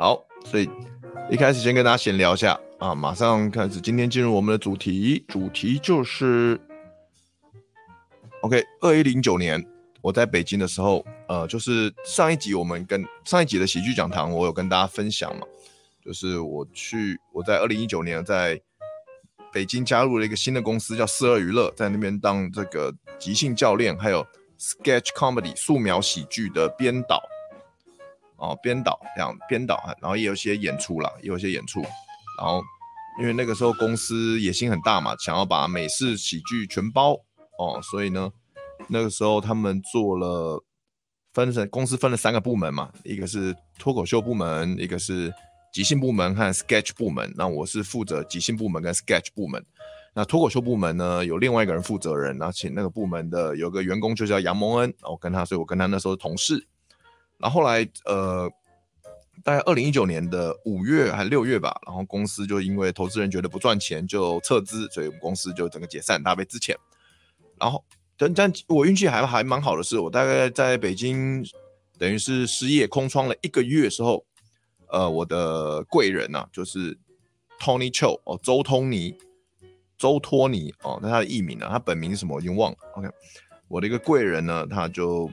好，所以一开始先跟大家闲聊一下啊，马上开始，今天进入我们的主题，主题就是 OK， 2109年我在北京的时候，就是上一集的喜剧讲堂，我有跟大家分享嘛，就是我在2019年在北京加入了一个新的公司叫42娱乐，在那边当这个即兴教练，还有 sketch comedy 素描喜剧的编导，然后也有些演出啦，然后因为那个时候公司野心很大嘛，想要把美式喜剧全包哦，所以呢，那个时候他们公司分了三个部门嘛，一个是脱口秀部门，一个是即兴部门和 sketch 部门，那我是负责即兴部门跟 sketch 部门。那脱口秀部门呢，有另外一个人负责人，然后请那个部门的有个员工就叫杨蒙恩，所以我跟他那时候是同事。然后后来大概2019年的5月还6月吧，然后公司就因为投资人觉得不赚钱就撤资，所以我们公司就整个解散，大被资遣。然后但我运气还蛮好的是，我大概在北京等于是失业空窗了一个月之后，我的贵人啊，就是 Tony Show 哦，周托尼哦，那他的艺名啊，他本名是什么我已经忘了。OK， 我的一个贵人呢，他就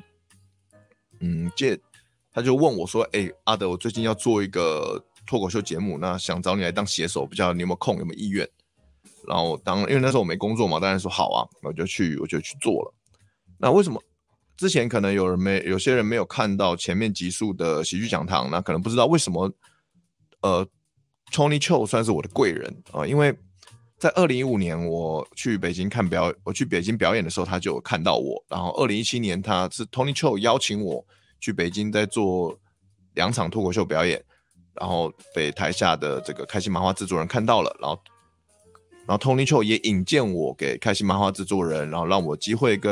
问我说：“阿德，我最近要做一个脱口秀节目，那想找你来当写手，不知道你有没有空，有没有意愿？”然后因为那时候我没工作嘛，当然说好啊，我就去做了。那为什么之前可能有些人没有看到前面集数的喜剧讲堂，那可能不知道为什么Tony Chou 算是我的贵人啊、因为在2015年我去北京表演的时候，他就有看到我。然后2017年他是 Tony Chou 邀请我去北京再做两场脱口秀表演，然后被台下的这个开心麻花制作人看到了，然后 Tony Chou 也引荐我给开心麻花制作人，然后让我机会跟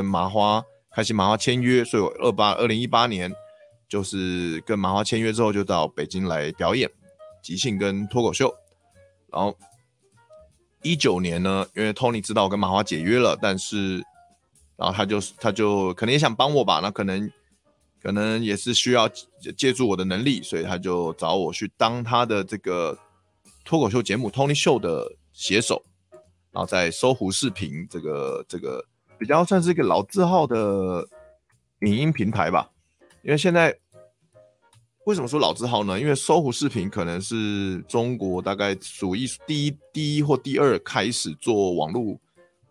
开心麻花签约，所以我2018年就是跟麻花签约之后就到北京来表演即兴跟脱口秀。然后19年呢，因为 Tony 知道我跟麻花解约了，但是然后他就可能也想帮我吧，那可能也是需要借助我的能力，所以他就找我去当他的这个脱口秀节目 Tony Show 的写手，然后在搜狐视频这个比较算是一个老字号的影音平台吧。因为现在为什么说老字号呢？因为搜狐视频可能是中国大概数一第一或第二开始做网络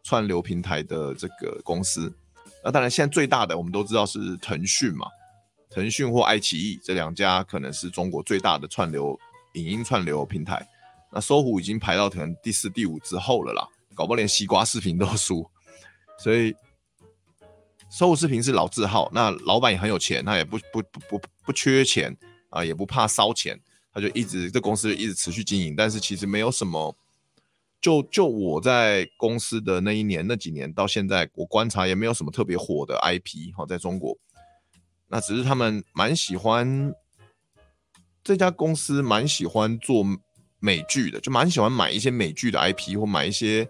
串流平台的这个公司。那当然现在最大的我们都知道是腾讯嘛，腾讯或爱奇艺这两家可能是中国最大的影音串流平台。那搜狐已经排到可能第四、第五之后了啦，搞不好连西瓜视频都输。所以搜狐视频是老字号，那老板也很有钱，他也不缺钱啊，也不怕烧钱，他就这公司就一直持续经营。但是其实没有什么，就我在公司的那一年那几年到现在，我观察也没有什么特别火的 IP 在中国。那只是他们蛮喜欢这家公司，蛮喜欢做美剧的，就蛮喜欢买一些美剧的 IP 或买一些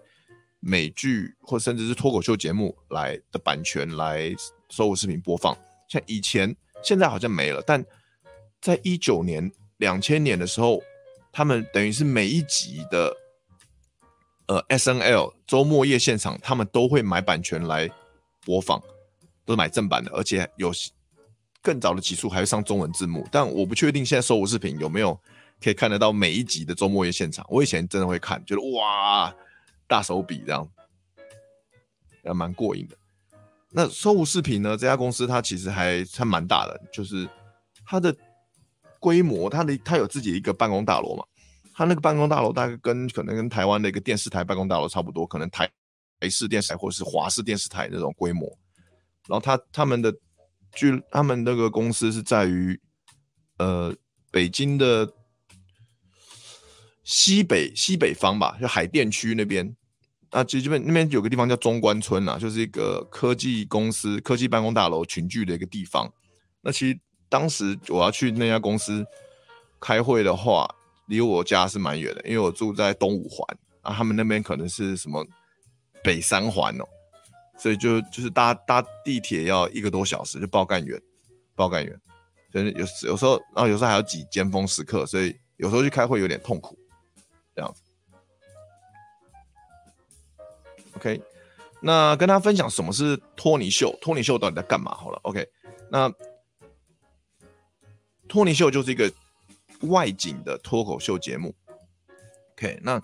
美剧或甚至是脱口秀节目的版权来搜狐视频播放。像以前，现在好像没了，但在19年2000年的时候，他们等于是每一集的SNL 周末夜现场，他们都会买版权来播放，都是买正版的，而且有更早的集数还会上中文字幕。但我不确定现在搜狐视频有没有可以看得到每一集的周末夜现场。我以前真的会看，觉得哇，大手笔，这样也蛮过瘾的。那搜狐视频呢，这家公司它其实还蛮大的，就是它的规模，它有自己一个办公大楼嘛，它那个办公大楼大概可能跟台湾的一个电视台办公大楼差不多，可能台视电视台或是华视电视台那种规模。然后他们那个公司是在于北京的西北方吧，就海淀区那边。那其实那边有个地方叫中关村啦、啊，就是一个科技办公大楼群聚的一个地方。那其实当时我要去那家公司开会的话，离我家是蛮远的，因为我住在东五环啊，他们那边可能是什么北三环哦，所以就是搭地铁要1个多小时，就爆干远。所以有时候，然后有时候还要挤尖峰时刻，所以有时候去开会有点痛苦，这样子。OK， 那跟他分享什么是托尼秀，托尼秀到底在干嘛好了。OK， 那托尼秀就是一个外景的脱口秀节目。OK， 那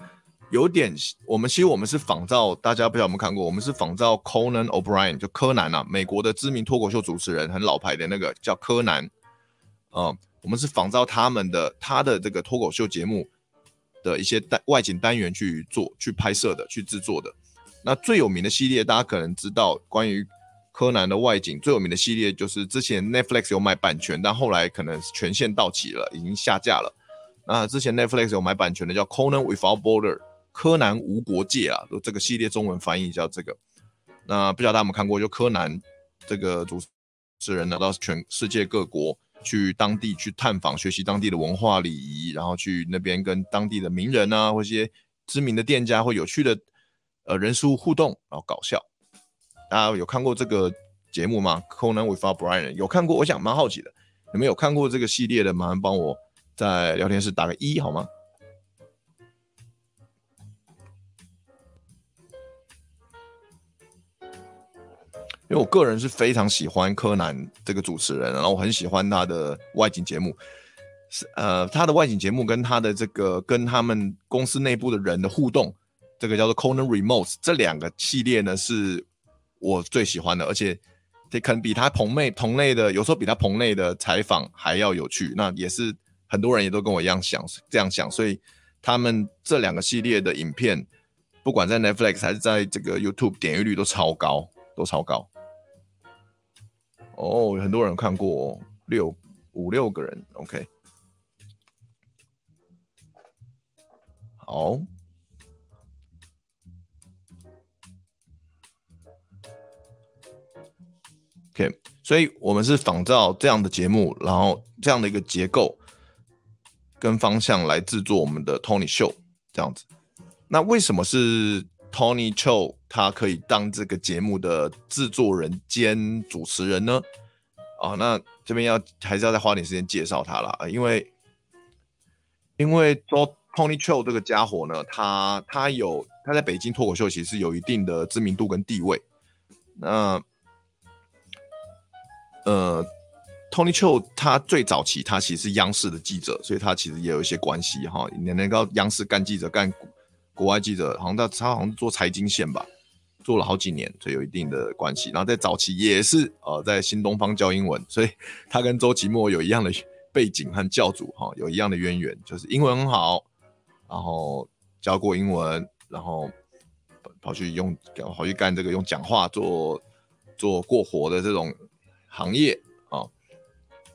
有点，其实我们是仿照，大家不知道有没有看过，我们是仿照 Conan O'Brien， 就柯南啊，美国的知名脱口秀主持人，很老牌的那个叫柯南，我们是仿照他的这个脱口秀节目的一些外景单元去拍摄的，去制作的。那最有名的系列，大家可能知道，关于柯南的外景最有名的系列就是之前 Netflix 有买版权，但后来可能权限到期了，已经下架了。那之前 Netflix 有买版权的叫 Conan Without Borders。柯南无国界啊，这个系列中文翻译叫这个。那不晓得大家有没有看过，就柯南这个主持人呢，到全世界各国去当地去探访，学习当地的文化礼仪，然后去那边跟当地的名人啊，或一些知名的店家或有趣的人事物互动，然后搞笑。大家有看过这个节目吗？ Conan Without Borders 有看过，我想蛮好奇的，你们有看过这个系列的，麻烦帮我在聊天室打个1好吗？因为我个人是非常喜欢柯南这个主持人，然后我很喜欢他的外景节目，他的外景节目跟他的这个跟他们公司内部的人的互动，这个叫做 Conan Remote， 这两个系列呢是我最喜欢的，而且可能比他棚内的有时候比他棚内的采访还要有趣，那也是很多人也都跟我一样想这样想，所以他们这两个系列的影片，不管在 Netflix 还是在这个 YouTube 点阅率都超高。哦，很多人看过，五六个人 ，OK。好，OK， 所以我们是仿照这样的节目，然后这样的一个结构跟方向来制作我们的 Tony Show 这样子。那为什么是Tony Chou 他可以当这个节目的制作人兼主持人呢？那这边还是要再花点时间介绍他啦，因为 Tony Chou 这个家伙呢，他在北京脱口秀其实有一定的知名度跟地位。那Tony Chou 他最早期他其实是央视的记者，所以他其实也有一些关系哈，你能够央视干记者干。国外记者好像做财经线吧，做了好几年，所以有一定的关系。然后在早期也是在新东方教英文，所以他跟周奇墨有一样的背景和教主有一样的渊源，就是英文很好，然后教过英文，然后跑去干这个用讲话做过活的这种行业啊。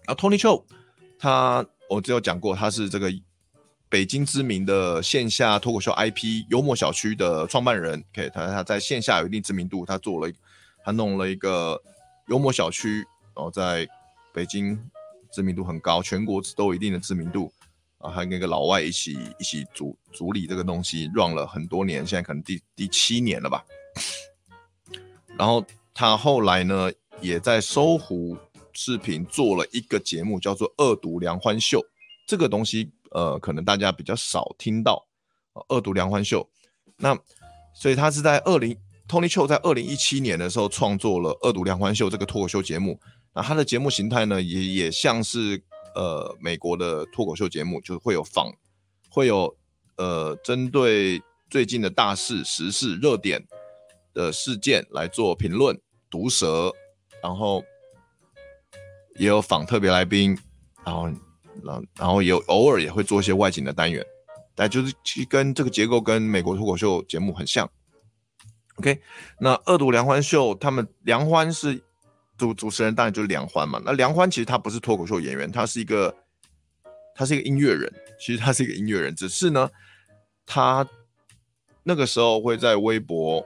然后 Tony Chou 我只有讲过他是这个北京知名的线下脱口秀 IP 幽默小区的创办人， okay， 他在线下有一定知名度，他弄了一个幽默小区，然后在北京知名度很高，全国都有一定的知名度，还跟一个老外一起主理这个东西 run 了很多年，现在可能第7年了吧。然后他后来呢也在搜狐视频做了一个节目叫做恶毒梁欢秀，这个东西可能大家比较少听到恶毒梁欢秀，那所以他是在Tony Chou 在2017年的时候创作了恶毒梁欢秀这个脱口秀节目，那他的节目形态呢 也像是美国的脱口秀节目，就是会有针对最近的大事时事热点的事件来做评论毒舌，然后也有访特别来宾，然后也偶尔也会做一些外景的单元，但就是跟这个结构跟美国脱口秀节目很像。OK， 那恶毒梁欢秀，他们梁欢是主持人，当然就是梁欢嘛。那梁欢其实他不是脱口秀演员，他是一个音乐人。其实他是一个音乐人，只是呢，他那个时候会在微博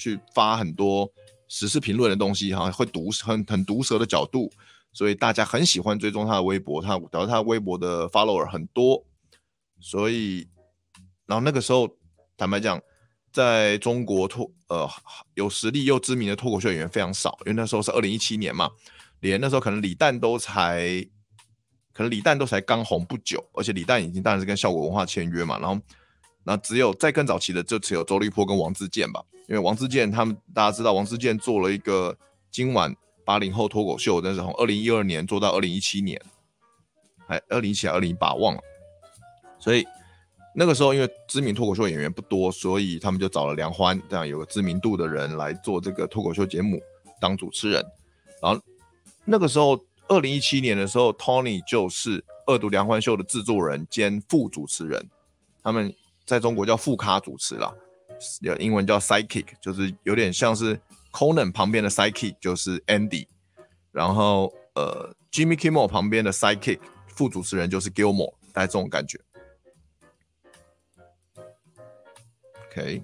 去发很多时事评论的东西，会很毒舌的角度。所以大家很喜欢追踪他的微博，导致他微博的 follower 很多。所以，然后那个时候，坦白讲，在中国有实力又知名的脱口秀演员非常少，因为那时候是2017年嘛。连那时候可能李诞都才刚红不久，而且李诞已经当然是跟效果文化签约嘛，然后只有再更早期的就只有周立波跟王自健吧，因为王自健他们大家知道，王自健做了一个今晚80后脱口秀，但是从2012年做到2017年，还2017还2018忘了，所以那个时候因为知名脱口秀演员不多，所以他们就找了梁欢这样有个知名度的人来做这个脱口秀节目当主持人，然后那个时候2017年的时候 Tony 就是恶毒梁欢秀的制作人兼副主持人，他们在中国叫副咖主持啦，英文叫 sidekick， 就是有点像是 Conan 旁边的 sidekick 就是 Andy， 然后Jimmy Kimmel 旁边的 sidekick 副主持人就是 Gilmore， 大概这种感觉。OK，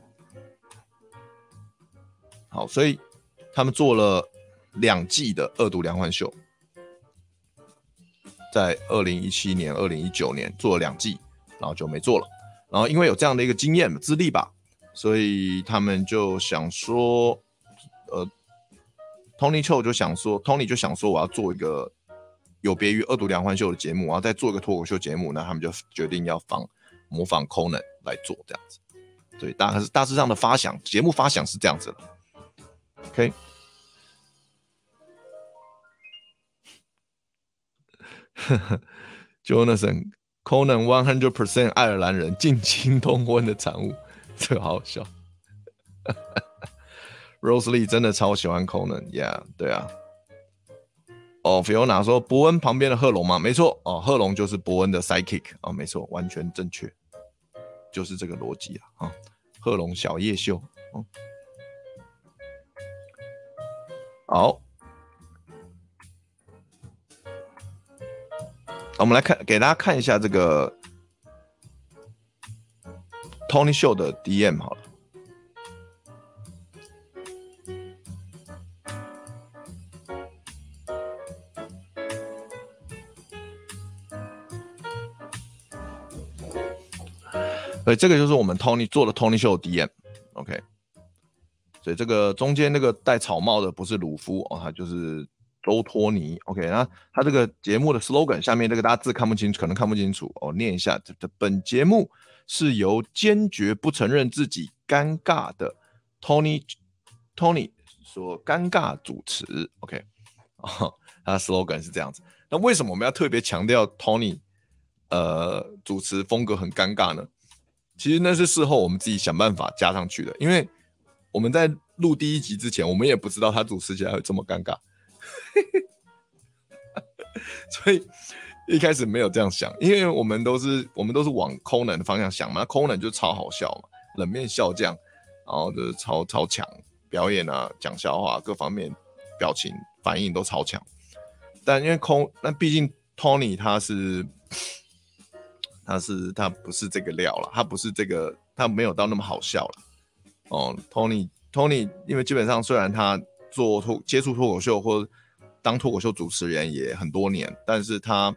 好，所以他们做了2季的恶毒梁欢秀，在2017年、2019年做了2季，然后就没做了。然后因为有这样的一个经验资历吧，所以他们就想说，Tony Chou 就想说我要做一个有别于恶毒梁欢秀的节目，然后再做一个脱口秀节目，那他们就决定要模仿 Conan 来做这样子。对，大致上的发想，节目发想是这样子的。OK， Jonathan Conan 100% 爱尔兰人，近亲通婚的产物，这个好笑。Rosalie 真的超喜欢 Conan，Yeah， 对啊。哦，菲欧娜说伯恩旁边的贺龙吗？没错，哦，贺龙就是伯恩的 sidekick， 哦，没错，完全正确。就是这个逻辑啊！贺龙小夜秀，好，我们来看，给大家看一下这个 Tony Show 的 DM 好了。所以这个就是我们 Tony 做的 Tony Show DM， OK。所以这个中间那个戴草帽的不是鲁夫哦，他就是周托尼 ，OK。那他这个节目的 slogan 下面这个大家字看不清楚，可能看不清楚哦，念一下。本节目是由坚决不承认自己尴尬的 Tony 所尴尬主持 ，OK。哦，他的 slogan 是这样子。那为什么我们要特别强调 Tony 主持风格很尴尬呢？其实那是事后我们自己想办法加上去的，因为我们在录第1集之前，我们也不知道他主持起来会这么尴尬，所以一开始没有这样想，因为我们都是往 Conan 的方向想嘛 ，Conan 就超好笑嘛，冷面笑匠，然后就是超强表演啊，讲笑话各方面表情反应都超强，但因为那毕竟 Tony 他不是这个料了，他不是这个，他没有到那么好笑了。哦 ，Tony， 因为基本上虽然他接触脱口秀或当脱口秀主持人也很多年，但是他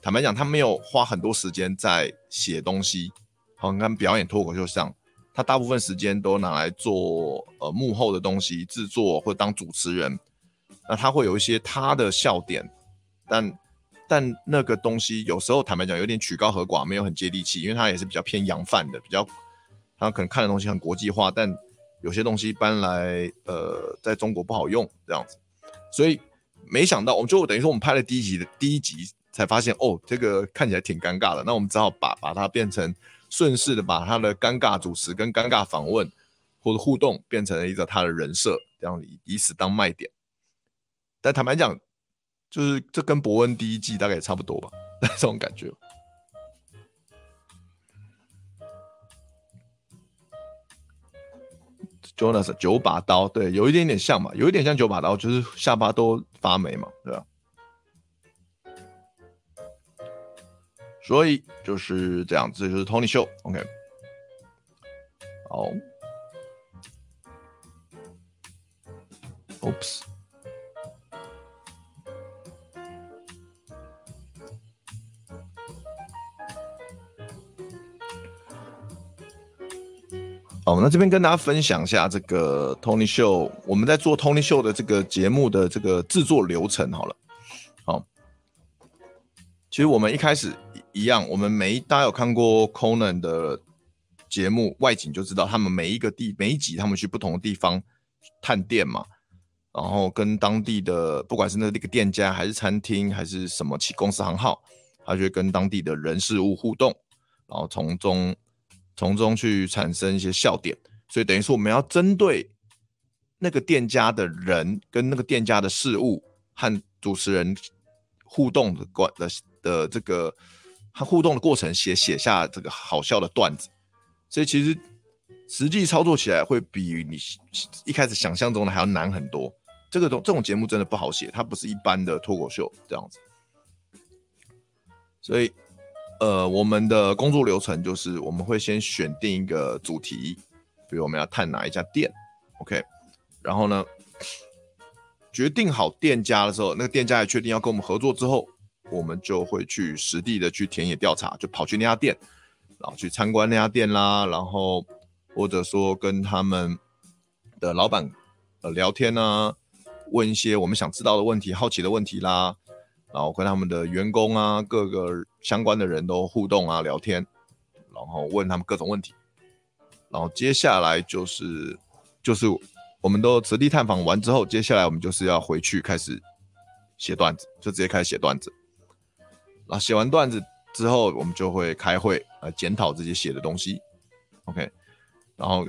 坦白讲，他没有花很多时间在写东西，好像表演脱口秀上，他大部分时间都拿来做幕后的东西，制作或当主持人。那他会有一些他的笑点，但那个东西有时候坦白讲有点曲高和寡，没有很接地气，因为它也是比较偏洋范的，比较他可能看的东西很国际化，但有些东西搬来在中国不好用这样子，所以没想到我们就等于说我们拍了第一集才发现哦，这个看起来挺尴尬的，那我们只好把它变成顺势的把他的尴尬主持跟尴尬访问或者互动变成了一个他的人设，这样以此当卖点。但坦白讲，就是这跟伯恩第1季大概也差不多吧，这种感觉。Jonas 9把刀，对，有一点点像嘛，有一点像9把刀，就是下巴都发霉嘛，对吧？所以就是这样，这就是 Tony Show。OK， 好 ，Oops。好，那这边跟大家分享一下这个 Tony Show， 我们在做 Tony Show 的这个节目的这个制作流程好了。好，其实我们一开始一样，我们大家有看过 Conan 的节目外景就知道，他们每一集他们去不同的地方探店嘛，然后跟当地的不管是那个店家还是餐厅还是什么公司行号，他就会跟当地的人事物互动，然后从中去产生一些笑点，所以等于说我们要针对那个店家的人跟那个店家的事物和主持人互动 的这个互动的过程写下这个好笑的段子，所以其实实际操作起来会比你一开始想象中的还要难很多。这种节目真的不好写，它不是一般的脱口秀这样子。所以我们的工作流程就是我们会先选定一个主题，比如我们要探哪一家店 ，OK， 然后呢，决定好店家的时候，那个店家也确定要跟我们合作之后，我们就会去实地的去田野调查，就跑去那家店，然后去参观那家店啦，然后或者说跟他们的老板聊天啊，问一些我们想知道的问题、好奇的问题啦。然后跟他们的员工啊，各个相关的人都互动啊，聊天，然后问他们各种问题，然后接下来就是我们都实地探访完之后，接下来我们就是要回去开始写段子，就直接开始写段子。然后写完段子之后，我们就会开会来检讨这些写的东西 ，OK。然后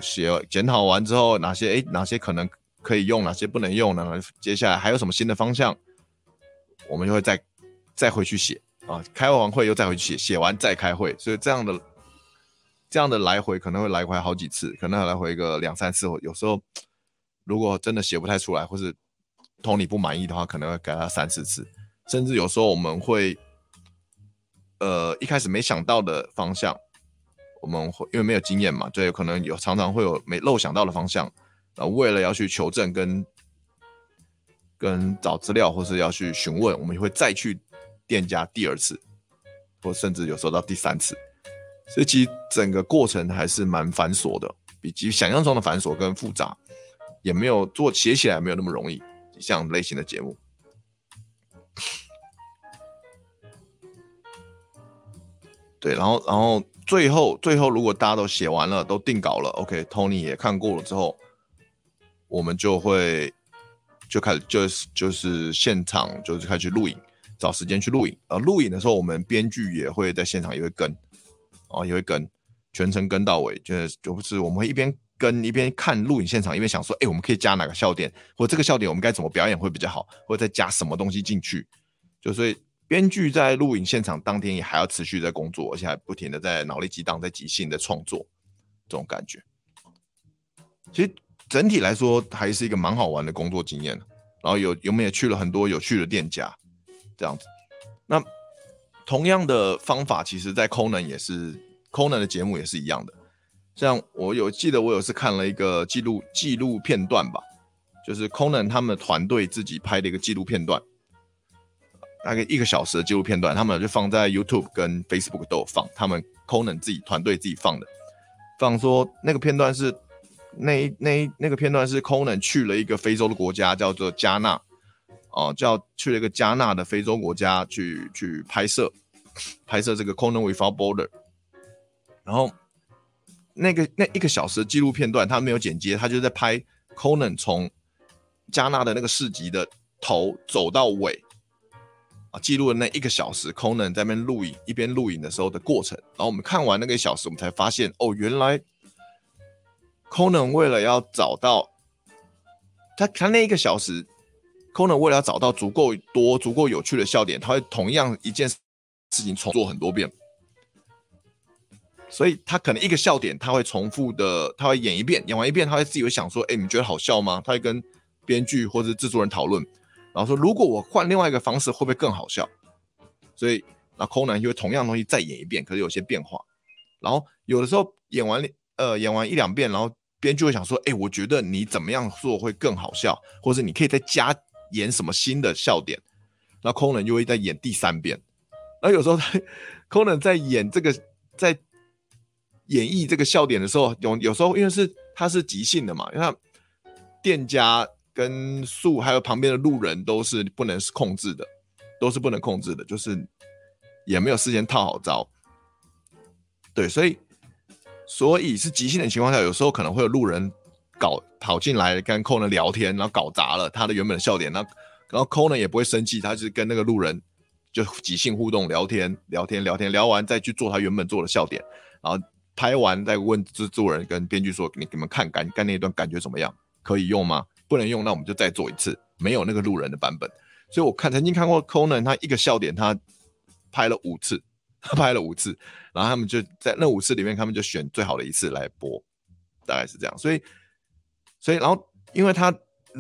检讨完之后，哪些可能可以用，哪些不能用呢？接下来还有什么新的方向？我们就会再回去写啊，开完会又再回去写，写完再开会，所以这样的来回可能会来回好几次，可能会来回个2-3次，有时候如果真的写不太出来，或是Tony不满意的话，可能会改他3-4次，甚至有时候我们会一开始没想到的方向，我们会因为没有经验嘛，所以可能常常会有漏想到的方向，然后为了要去求证跟找资料或是要去询问，我们会再去店家第2次，或甚至有时候到第3次，所以其实整个过程还是蛮繁琐的，比起想象中的繁琐跟复杂，也没有写起来没有那么容易，像类型的节目。对，然后最后如果大家都写完了，都定稿了 ，OK， Tony 也看过了之后，我们就会。就开始就是现场就是开始录影，找时间去录影。录影的时候，我们编剧也会在现场也会跟，哦也会跟，全程跟到尾，就是我们会一边跟一边看录影现场，一边想说，我们可以加哪个笑点，或者这个笑点我们该怎么表演会比较好，或者再加什么东西进去。就所以编剧在录影现场当天也还要持续在工作，而且还不停的在脑力激荡，在即兴的创作，这种感觉。其实。整体来说还是一个蛮好玩的工作经验，然后我们也去了很多有趣的店家，这样子。那同样的方法，其实在 Conan 的节目也是一样的。像我记得我有次看了一个纪录片段吧，就是 Conan 他们的团队自己拍的一个纪录片段，大概1个小时的纪录片段，他们就放在 YouTube 跟 Facebook 都有放，他们 Conan 自己团队自己放的，放说那个片段是。那个片段是 Conan 去了一个非洲的国家，叫做加纳，去了一个加纳的非洲国家去拍摄这个 Conan Without Borders。然后那1个小时的纪录片段，他没有剪接，他就在拍 Conan 从加纳的那个市集的头走到尾，记录了那1个小时 Conan 在那边录影，一边录影的时候的过程。然后我们看完那个1小时，我们才发现哦，原来。Conan 为了要找到他那1个小时 ，Conan 为了要找到足够多、足够有趣的笑点，他会同样一件事情重做很多遍，所以他可能一个笑点他会重复的，他会演一遍，演完一遍他会自己会想说：“你觉得好笑吗？”他会跟编剧或者制作人讨论，然后说：“如果我换另外一个方式，会不会更好笑？”所以，那 Conan 就会同样东西再演一遍，可是有些变化。然后有的时候演完1-2遍，然后。编剧会想说：“我觉得你怎么样做会更好笑，或者你可以再加演什么新的笑点。”那 Conan 就会再演第3遍。那有时候 Conan 在演这个，在演绎这个笑点的时候，有时候因为是它是即兴的嘛，因为它店家跟树还有旁边的路人都是不能控制的，就是也没有事先套好招。对，所以是即兴的情况下，有时候可能会有路人跑进来跟 Conan 聊天，然后搞砸了他的原本的笑点，然后 Conan 也不会生气，他就是跟那个路人就即兴互动，聊天，聊完再去做他原本做的笑点，然后拍完再问制作人跟编剧说，你们看干那一段感觉怎么样？可以用吗？不能用，那我们就再做一次，没有那个路人的版本。所以我曾经看过 Conan 他一个笑点他拍了5次，然后他们就在那5次里面，他们就选最好的一次来播，大概是这样。所以然后因为他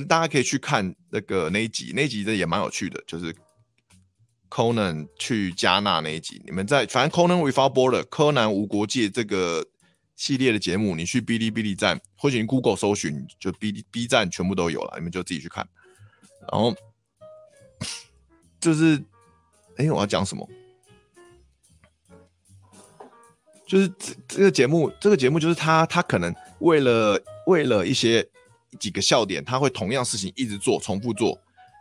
大家可以去看那一集也蛮有趣的，就是Conan 去加纳那一集，你们在反正 Conan Without Borders 柯南无国界这个系列的节目，你去哔哩哔哩站或者你 Google 搜寻，就 B 站全部都有了，你们就自己去看。然后就是我要讲什么，就是这个节目就是他可能为了一些几个笑点，他会同样事情一直做，重复做。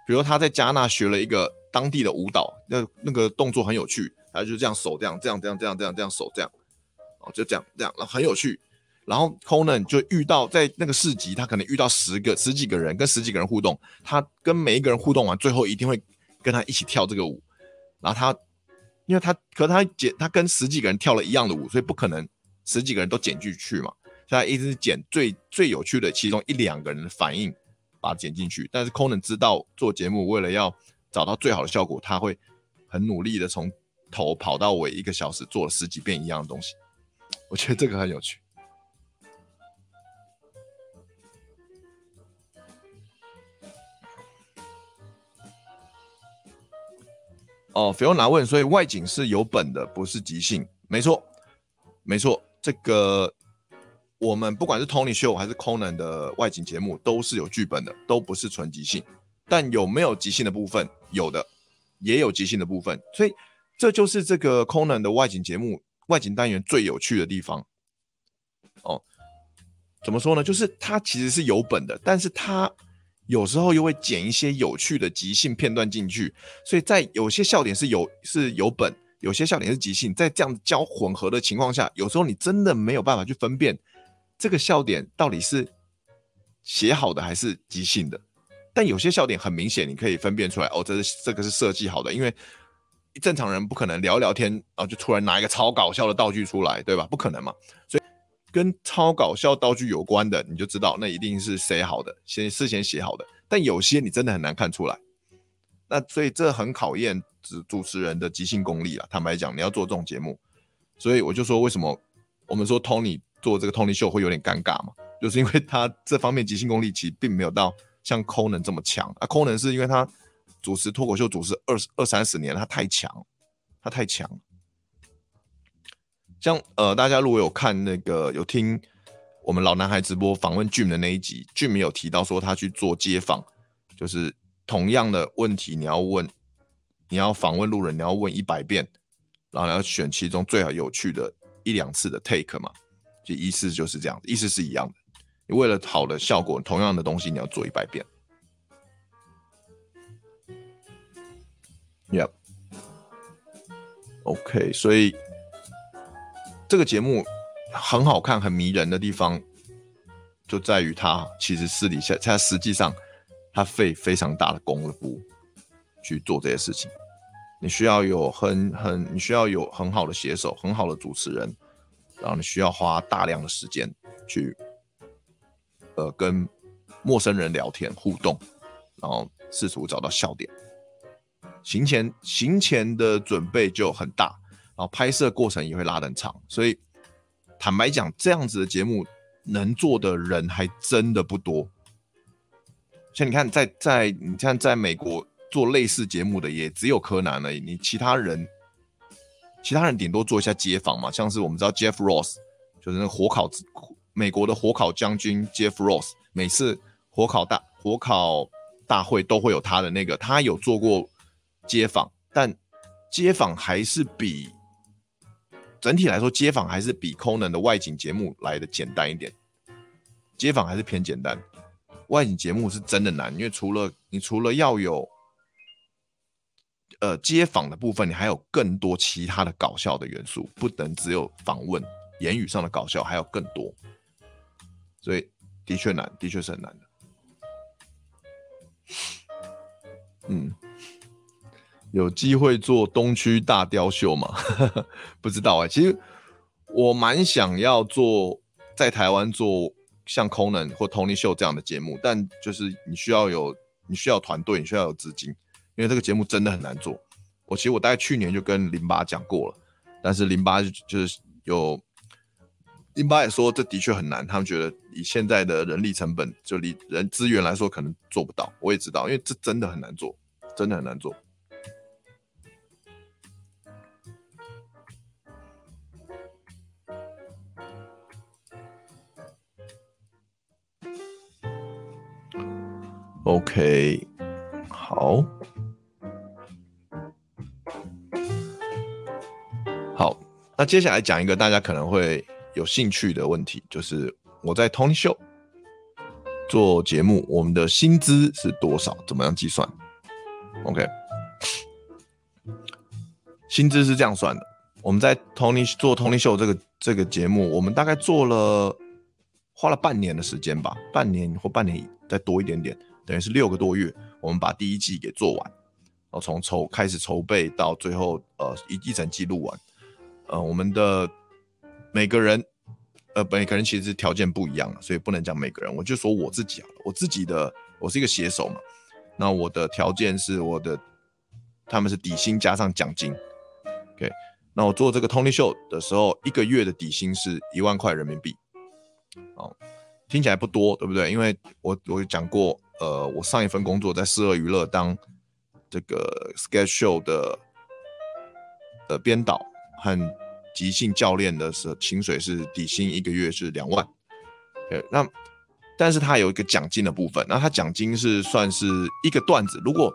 比如他在加纳学了一个当地的舞蹈，那个动作很有趣，他就这样手这样手这样，就这样，很有趣。然后 Conan 就遇到在那个市集，他可能遇到十几个人，跟十几个人互动，他跟每一个人互动完，最后一定会跟他一起跳这个舞。然后因为他跟十几个人跳了一样的舞，所以不可能十几个人都剪进去嘛，所以他一直剪最有趣的其中一两个人的反应，把它剪进去。但是 Conan 知道做节目为了要找到最好的效果，他会很努力的从头跑到尾，1个小时做了10几遍一样的东西，我觉得这个很有趣。Fiona 问，所以外景是有本的，不是即兴。没错，这个我们不管是 Tony Show 还是 Conan 的外景节目都是有剧本的，都不是纯即兴。但有没有即兴的部分？有的，也有即兴的部分。所以这就是这个 Conan 的外景节目外景单元最有趣的地方。怎么说呢？就是它其实是有本的，但是它有时候又会剪一些有趣的即兴片段进去。所以在有些笑点是有本，有些笑点是即兴。在这样交混合的情况下，有时候你真的没有办法去分辨这个笑点到底是写好的还是即兴的。但有些笑点很明显，你可以分辨出来，这个是设计好的，因为正常人不可能聊聊天，就突然拿一个超搞笑的道具出来，对吧？不可能嘛。所以跟超搞笑道具有关的，你就知道那一定是谁好的，事先写好的。但有些你真的很难看出来，那所以这很考验主持人的即兴功力啦。坦白讲，你要做这种节目，所以我就说为什么我们说 Tony 做这个 Tony Show 会有点尴尬嘛，就是因为他这方面即兴功力其实并没有到像 Conan 这么强啊。Conan 是因为他主持脱口秀主持20-30年，他太强。像大家如果有看有听我们老男孩直播访问 Jim 的那一集， Jim 有提到说他去做街访，就是同样的问题你要访问路人，你要问100遍，然后你要选其中最好有趣的1-2次的 take 嘛，就意思就是这样，意思是一样的。你为了好的效果，同样的东西你要做100遍。Yep. OK, 所以这个节目很好看、很迷人的地方，就在于它其实私底下，它实际上它费非常大的功夫去做这些事情。你需要有很好的写手、很好的主持人，然后你需要花大量的时间去。跟陌生人聊天互动，然后试图找到笑点。行前的准备就很大，然后拍摄过程也会拉得很长，所以坦白讲，这样子的节目能做的人还真的不多。像你看在美国做类似节目的也只有柯南而已，你其他人顶多做一下街访嘛，像是我们知道 Jeff Ross 就是那个美国的火烤将军 Jeff Ross， 每次火烤大会都会有他的那个，他有做过街访，但街访还是比整体来说街访还是比 Conan 的外景节目来的简单一点，街访还是偏简单，外景节目是真的难，因为除了要有街访的部分，你还有更多其他的搞笑的元素，不能只有访问，言语上的搞笑还有更多，所以的确难，的确是很难的。嗯，有机会做东区大雕秀吗？不知道哎、欸，其实我蛮想要做在台湾做像 Conan 或 Tony Show 这样的节目，但就是你需要团队，你需要有资金，因为这个节目真的很难做。其实我大概去年就跟零八讲过了，但是零八就是有零八也说这的确很难，他们觉得以现在的人力成本就人资源来说可能做不到，我也知道，因为这真的很难做，真的很难做。OK， 好，好，那接下来讲一个大家可能会有兴趣的问题，就是我在 Tony Show 做节目，我们的薪资是多少？怎么样计算 ？OK， 薪资是这样算的，我们在 Tony Show 这个节目，我们大概花了半年的时间吧，半年或半年再多一点点。等于是6个多月，我们把第一季给做完，从开始筹备到最后一整季录完。我们的每个人其实条件不一样，所以不能讲每个人，我就说我自己好了。我是一个写手嘛，那我的条件是他们是底薪加上奖金。OK， 那我做这个 Tony Show 的时候，一个月的底薪是1万块人民币。哦，听起来不多，对不对？因为我讲过。我上一份工作在四二娱乐当这个 sketch show 的编导和即兴教练的时候，薪水是底薪1个月是2万，对，那但是他有一个奖金的部分，那他奖金是算是一个段子，如果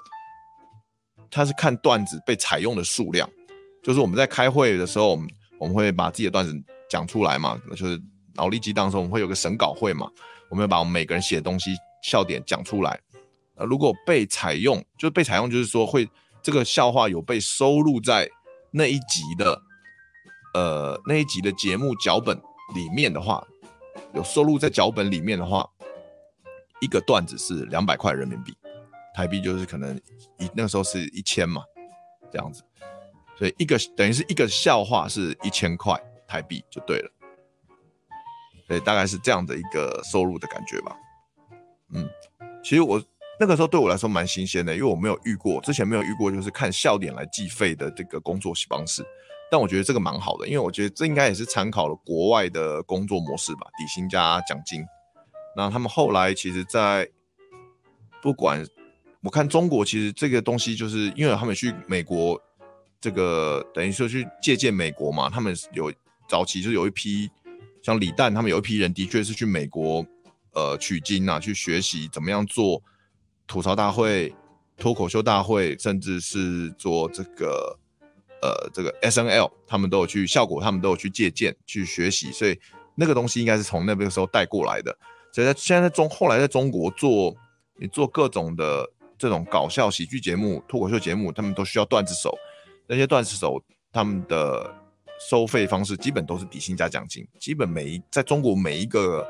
他是看段子被采用的数量，就是我们在开会的时候，我们会把自己的段子讲出来嘛，就是脑力激荡的时候，我们会有个审稿会嘛，我们会把我们每个人写的东西。笑点讲出来，如果被采用，就是说会这个笑话有被收录在那一集的节目脚本里面的话，有收录在脚本里面的话，一个段子是200块人民币，台币就是可能那个时候是1000嘛，这样子，所以等于是一个笑话是1000块台币就对了，所以大概是这样的一个收入的感觉吧。嗯，其实我那个时候对我来说蛮新鲜的，因为我之前没有遇过就是看笑点来计费的这个工作方式，但我觉得这个蛮好的，因为我觉得这应该也是参考了国外的工作模式吧，底薪加奖金。那他们后来其实在不管我看中国，其实这个东西就是因为他们去美国，这个等于说去借鉴美国嘛，他们有早期就有一批像李诞他们有一批人的确是去美国。取经啊，去学习怎么样做吐槽大会、脱口秀大会，甚至是做这个 SNL， 他们都有去借鉴、去学习，所以那个东西应该是从那个时候带过来的。所以现在后来在中国做各种的这种搞笑喜剧节目、脱口秀节目，他们都需要段子手，那些段子手他们的收费方式基本都是底薪加奖金，基本在中国每一个。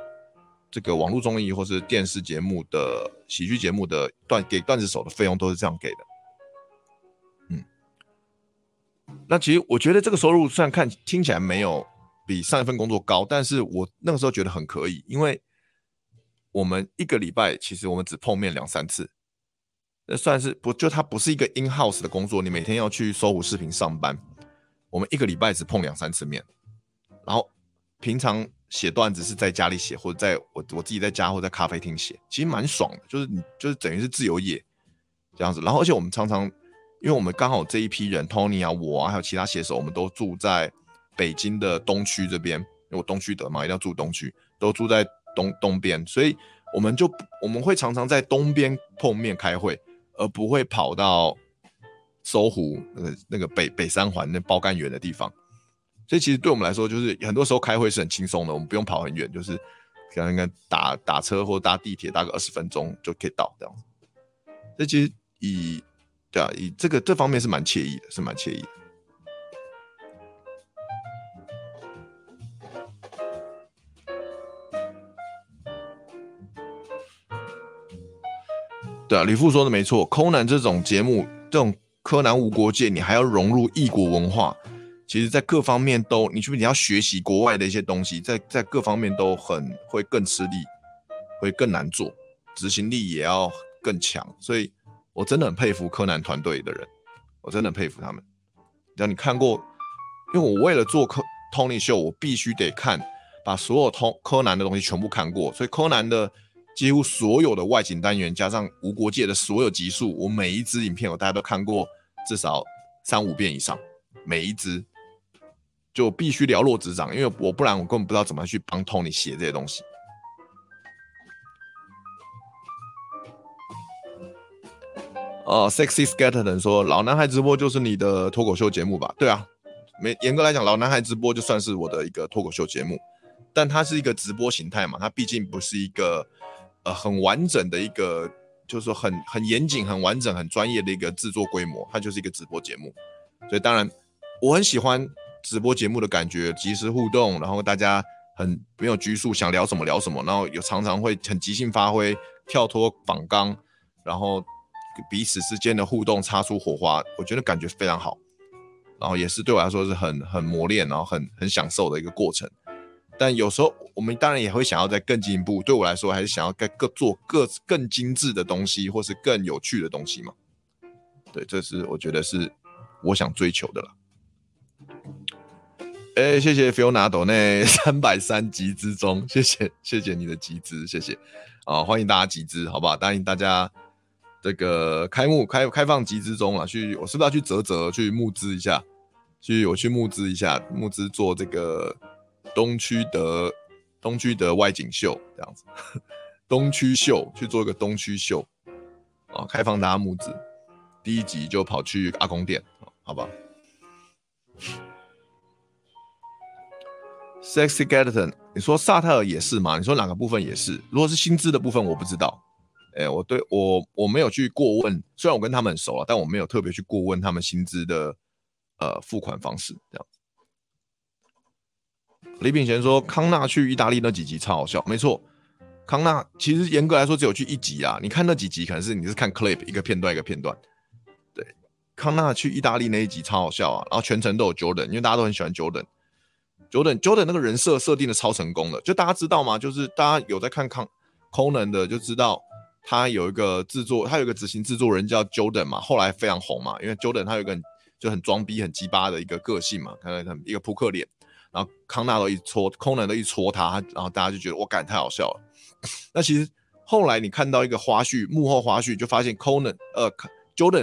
这个网络综艺或是电视节目的喜剧节目的给段子手的费用都是这样给的，嗯，那其实我觉得这个收入虽然听起来没有比上一份工作高，但是我那个时候觉得很可以，因为我们一个礼拜其实我们只碰面2-3次，那算是就它不是一个 in house 的工作，你每天要去搜狐视频上班，我们一个礼拜只碰2-3次面，然后平常。写段子是在家里写，或者在我自己在家或在咖啡厅写，其实蛮爽的，就是等于是自由业这样子。然后而且我们常常，因为我们刚好这一批人 ，Tony 啊、我啊，还有其他写手，我们都住在北京的东区这边，因为我东区的嘛，一定要住东区，都住在东边，所以我们会常常在东边碰面开会，而不会跑到搜狐那个北三环那包干园的地方。所以其实对我们来说，就是很多时候开会是很轻松的，我们不用跑很远，就是可能 打车或搭地铁搭个20分钟就可以到这样子。所以其实以对啊，以这方面是蛮惬意的，是蛮惬意的。对啊，吕父说的没错，柯南这种节目，这种柯南无国界，你还要融入异国文化，其实在各方面都，你要学习国外的一些东西，在各方面都很会更吃力，会更难做，执行力也要更强，所以我真的很佩服柯南团队的人，我真的很佩服他们。只要你看过，因为我为了做 Tony Show， 我必须得看，把所有柯南的东西全部看过，所以柯南的几乎所有的外景单元加上无国界的所有集数，我每一支影片我大家都看过至少3-5遍以上，每一支就必须了若指掌，因为我不然我根本不知道怎么去帮 Tony 写这些东西。Sexy Skeleton 说老男孩直播就是你的脱口秀节目吧？对啊，严格来讲老男孩直播就算是我的一个脱口秀节目，但它是一个直播形态嘛，它毕竟不是一个很完整的一个，就是说很严谨、很完整、很专业的一个制作规模，它就是一个直播节目。所以当然，我很喜欢直播节目的感觉，即时互动，然后大家很没有拘束，想聊什么聊什么，然后有常常会很即兴发挥，跳脱仿纲，然后彼此之间的互动擦出火花，我觉得感觉非常好。然后也是对我来说是很磨练，然后很享受的一个过程。但有时候我们当然也会想要再更进一步，对我来说还是想要做更精致的东西，或是更有趣的东西嘛。对，这是我觉得是我想追求的了。哎，谢谢 Fiona 斗内330集资中，谢谢你的集资，谢谢啊，欢迎大家集资，好不好？答应大家这个开放集资中了，去我是不是要去泽去募资一下？我去募资一下，募资做这个。东区的外景秀这样子，东区秀去做一个东区秀啊，开放大家募资，第一集就跑去阿公店，好不好 ？Sexy Gallatin， 你说萨特尔也是吗？你说哪个部分也是？如果是薪资的部分，我不知道，我没有去过问，虽然我跟他们很熟了，但我没有特别去过问他们薪资的付款方式这样子。李炳贤说康纳去意大利那几集超好笑，没错，康纳其实严格来说只有去一集啊，你看那几集可能是你是看 clip 一个片段一个片段，对，康纳去意大利那一集超好笑啊，然后全程都有 Jordan， 因为大家都很喜欢 Jordan 那个人设设定的超成功的，就大家知道吗？就是大家有在看Conan 的就知道他有一个执行制作人叫 Jordan 嘛，后来非常红嘛，因为 Jordan 他有一个就很装逼很鸡巴的一个个性嘛，一个扑克脸。然后康纳都一戳，Conan都一戳他，然后大家就觉得我干太好笑了。那其实后来你看到一个幕后花絮，就发现Jordan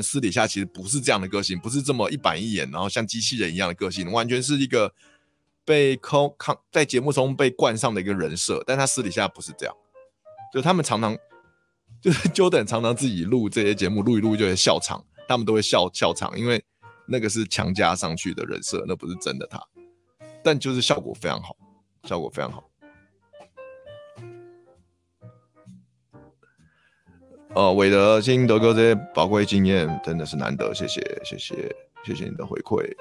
私底下其实不是这样的个性，不是这么一板一眼，然后像机器人一样的个性，完全是一个被在节目中被冠上的一个人设，但他私底下不是这样。就他们常常就是 Jordan 常常自己录这些节目，录一录就会笑场，他们都会笑场，因为那个是强加上去的人设，那不是真的他。但就是效果非常好，效果非常好。韦德、新德哥这些宝贵经验真的是难得，谢谢你的回馈。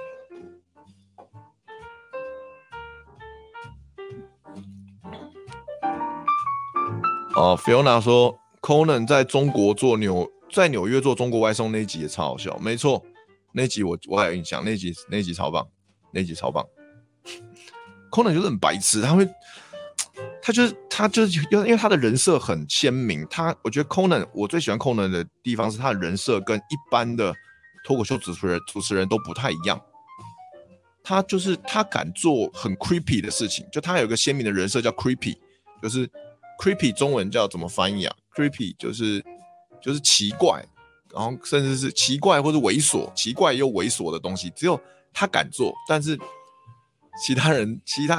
Fiona 说 ，Conan 在纽约做中国外送那一集也超好笑，没错，那一集我还有印象，那一集超棒，那集超棒。Conan 就是很白痴，他就是因为他的人设很鲜明，我觉得 Conan 我最喜欢 Conan 的地方是他的人设跟一般的脱口秀主持人都不太一样，他敢做很 creepy 的事情，就他有一个鲜明的人设叫 creepy， 就是 creepy 中文叫怎么翻译啊 ？creepy 就是奇怪，然后甚至是奇怪或是猥琐，奇怪又猥琐的东西，只有他敢做，但是。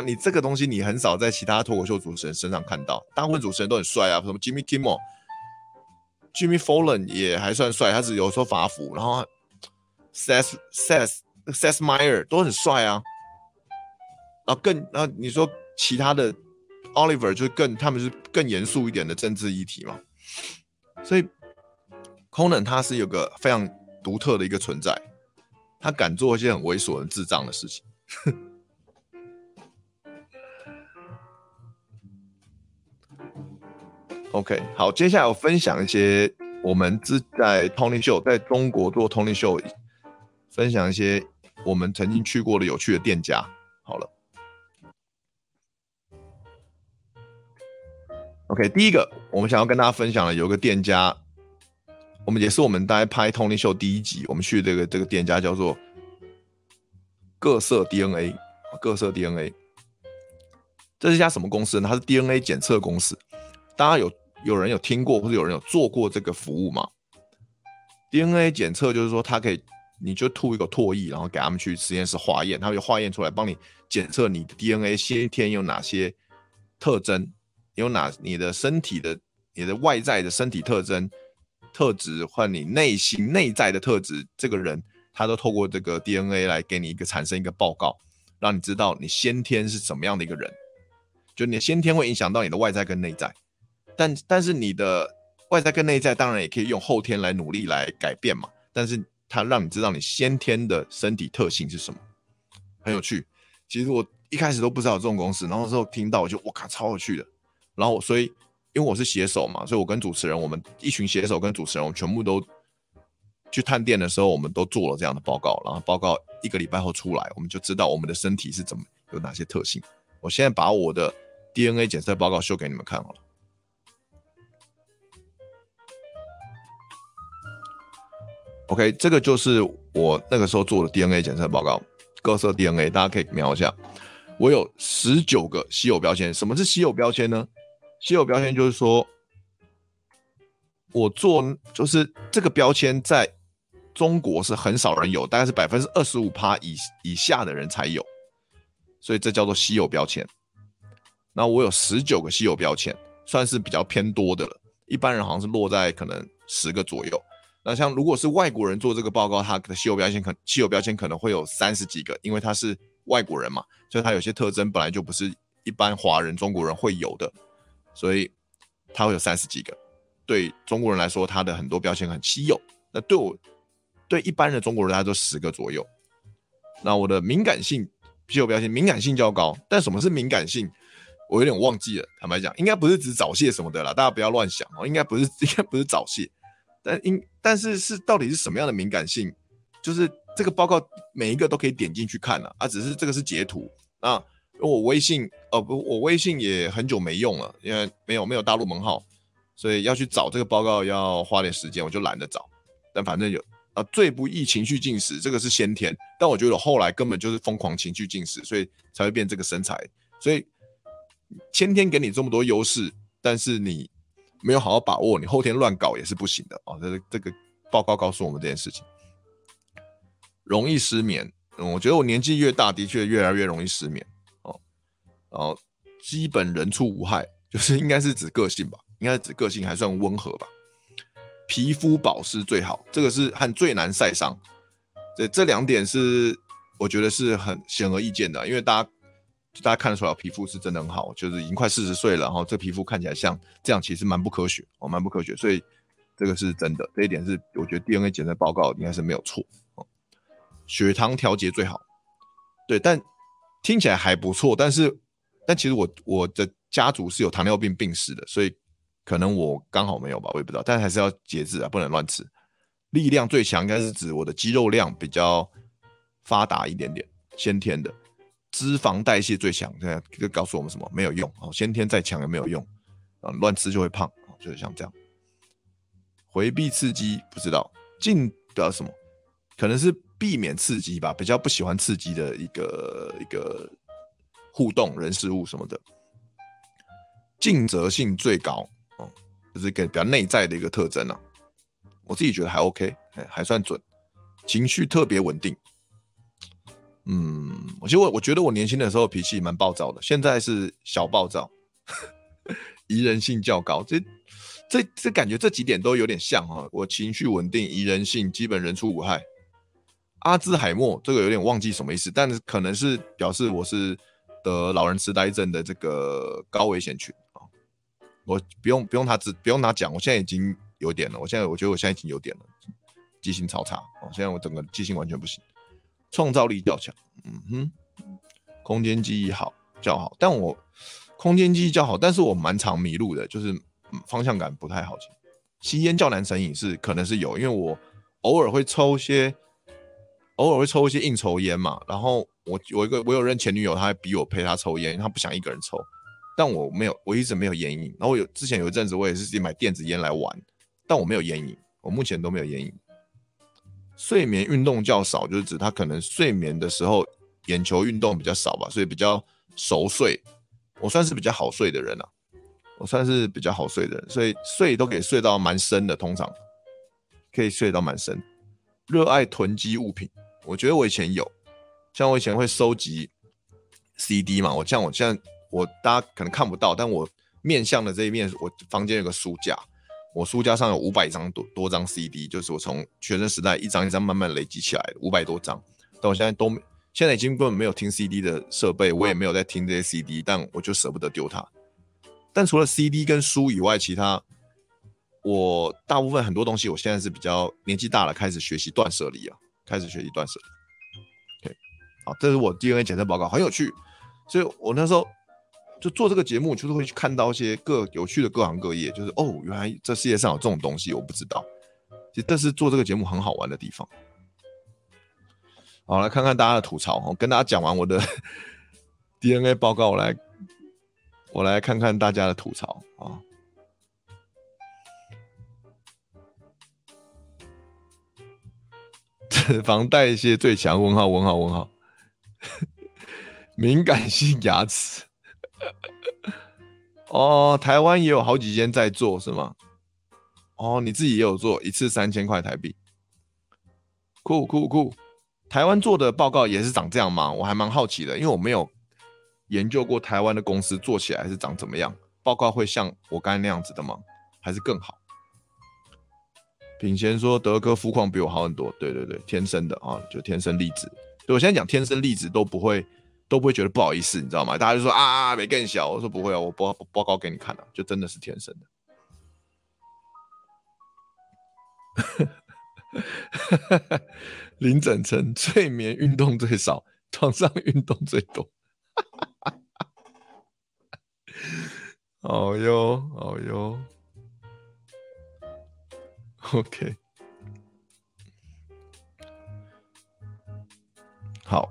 你这个东西你很少在其他脱口秀主持人身上看到，大部分主持人都很帅啊，什么 Jimmy Kimmel、Jimmy Fallon 也还算帅，他只有时候发福，然后 Seth Meyers 都很帅啊，然后你说其他的 Oliver 就是他们是更严肃一点的政治议题嘛，所以 Conan 他是有个非常独特的一个存在，他敢做一些很猥琐的智障的事情。OK， 好，接下来我分享一些我们在 Tony Show 在中国做 Tony Show 分享一些我们曾经去过的有趣的店家。好了 ，OK， 第一个我们想要跟大家分享的有一个店家，我们也是我们大概拍 Tony Show 第一集，我们去这个店家叫做各色 DNA， 各色 DNA， 这是一家什么公司呢？它是 DNA 检测公司，大家有人有听过或者有人有做过这个服务吗？ DNA 检测就是说它可以，你就吐一个唾液，然后给他们去实验室化验，他们就化验出来帮你检测你的 DNA 先天有哪些特征，有哪你的身体的你的外在的身体特质和你内心内在的特质，这个人他都透过这个 DNA 来给你产生一个报告，让你知道你先天是怎么样的一个人，就你的先天会影响到你的外在跟内在，但是你的外在跟内在当然也可以用后天来努力来改变嘛，但是它让你知道你先天的身体特性是什么，很有趣。其实我一开始都不知道有这种公司，然后之后听到我就哇靠，超有趣的。然后所以因为我是写手嘛，所以我跟主持人，我们一群写手跟主持人，我们全部都去探店的时候，我们都做了这样的报告，然后报告一个礼拜后出来，我们就知道我们的身体是怎么有哪些特性。我现在把我的 DNA 检测报告秀给你们看好了。OK， 这个就是我那个时候做的 DNA 检测报告，各色 DNA， 大家可以瞄一下。我有19个稀有标签。什么是稀有标签呢？稀有标签就是说，我做就是这个标签在中国是很少人有，大概是 25% 以下的人才有，所以这叫做稀有标签。那我有19个稀有标签，算是比较偏多的了，一般人好像是落在可能10个左右。那像如果是外国人做这个报告，他的稀有标签可能会有30几个，因为他是外国人嘛，所以他有些特征本来就不是一般华人中国人会有的，所以他会有30几个。对中国人来说，他的很多标签很稀有。那对一般的中国人，他就10个左右。那我的敏感性稀有标签，敏感性较高。但什么是敏感性？我有点忘记了，坦白讲，应该不是指早泄什么的啦，大家不要乱想哦，应该不是早泄，但是到底是什么样的敏感性？就是这个报告每一个都可以点进去看了啊，只是这个是截图啊。我微信也很久没用了，因为没有大陆门号，所以要去找这个报告要花点时间，我就懒得找。但反正有啊，最不易情绪进食，这个是先天，但我觉得我后来根本就是疯狂情绪进食，所以才会变这个身材。所以先天给你这么多优势，但是你没有好好把握，你后天乱搞也是不行的啊！这个报告告诉我们这件事情。容易失眠，我觉得我年纪越大，的确越来越容易失眠哦。然后基本人畜无害，就是应该是指个性吧，应该是指个性还算温和吧。皮肤保湿最好，这个是和最难晒伤。这两点是我觉得是很显而易见的，因为大家看得出来，皮肤是真的很好，就是已经快40岁了，然后这皮肤看起来像这样，其实蛮不科学哦，蛮不科学。所以这个是真的，这一点是我觉得 DNA 检测报告应该是没有错哦。血糖调节最好，对，但听起来还不错，但其实我的家族是有糖尿病病史的，所以可能我刚好没有吧，我也不知道，但还是要节制啊，不能乱吃。力量最强应该是指我的肌肉量比较发达一点点，先天的。脂肪代谢最强，这告诉我们什么？没有用，先天再强也没有用，乱吃就会胖，就是像这样。回避刺激不知道，什么？可能是避免刺激吧，比较不喜欢刺激的一个互动人事物什么的。尽责性最高，就是比较内在的一个特征啊。我自己觉得还 OK， 还算准。情绪特别稳定。其实我觉得我年轻的时候脾气蛮暴躁的，现在是小暴躁，宜人性较高。这感觉这几点都有点像哈。我情绪稳定，宜人性，基本人畜无害。阿兹海默这个有点忘记什么意思，但是可能是表示我是得老人痴呆症的这个高危险群。我不用他讲，我现在已经有点了。我觉得我现在已经有点了，记性超差。现在我整个记性完全不行，创造力较强，空间记忆较好。但我空间记忆较好，但是我蛮常迷路的，就是方向感不太好。吸烟较难成瘾是可能是有，因为我偶尔会抽一些应酬烟嘛。然后我有任前女友，她还逼我陪她抽烟，因为她不想一个人抽。但我一直没有烟瘾。然后之前有一阵子我也是自己买电子烟来玩，但我没有烟瘾，我目前都没有烟瘾。睡眠运动较少，就是指他可能睡眠的时候眼球运动比较少吧，所以比较熟睡。我算是比较好睡的人啊，所以睡都可以睡到蛮深的，通常可以睡到蛮深。热爱囤积物品，我觉得我以前有，像我以前会收集 CD 嘛，我大家可能看不到，但我面向的这一面，我房间有个书架，我书架上有500多张 CD， 就是我从学生时代一张一张慢慢累积起来，500多张。但我现在已经根本没有听 CD 的设备，我也没有在听这些 CD， 但我就舍不得丢它。但除了 CD 跟书以外，其他我大部分很多东西，我现在是比较年纪大了，开始学习断舍离啊，Okay. 好，这是我 DNA 检测报告，很有趣。所以我那时候就做这个节目，就是会去看到一些有趣的各行各业，就是哦，原来这世界上有这种东西，我不知道。其实这是做这个节目很好玩的地方。好，来看看大家的吐槽。我跟大家讲完我的 DNA 报告，我来看看大家的吐槽啊。防代谢最强？问号。敏感性牙齿哦，台湾也有好几间在做是吗？哦，你自己也有做，一次3000块台币，酷！台湾做的报告也是长这样吗？我还蛮好奇的，因为我没有研究过台湾的公司做起来是长怎么样，报告会像我刚才那样子的吗？还是更好？品贤说德哥肤况比我好很多，对，天生的啊，就天生丽质。对，我现在讲天生丽质都不会觉得不好意思，你知道吗？大家就说啊，没更小。我说不会啊，我报告给你看啊，就真的是天生的。林整成睡眠运动最少，床上运动最多。好哟。OK， 好。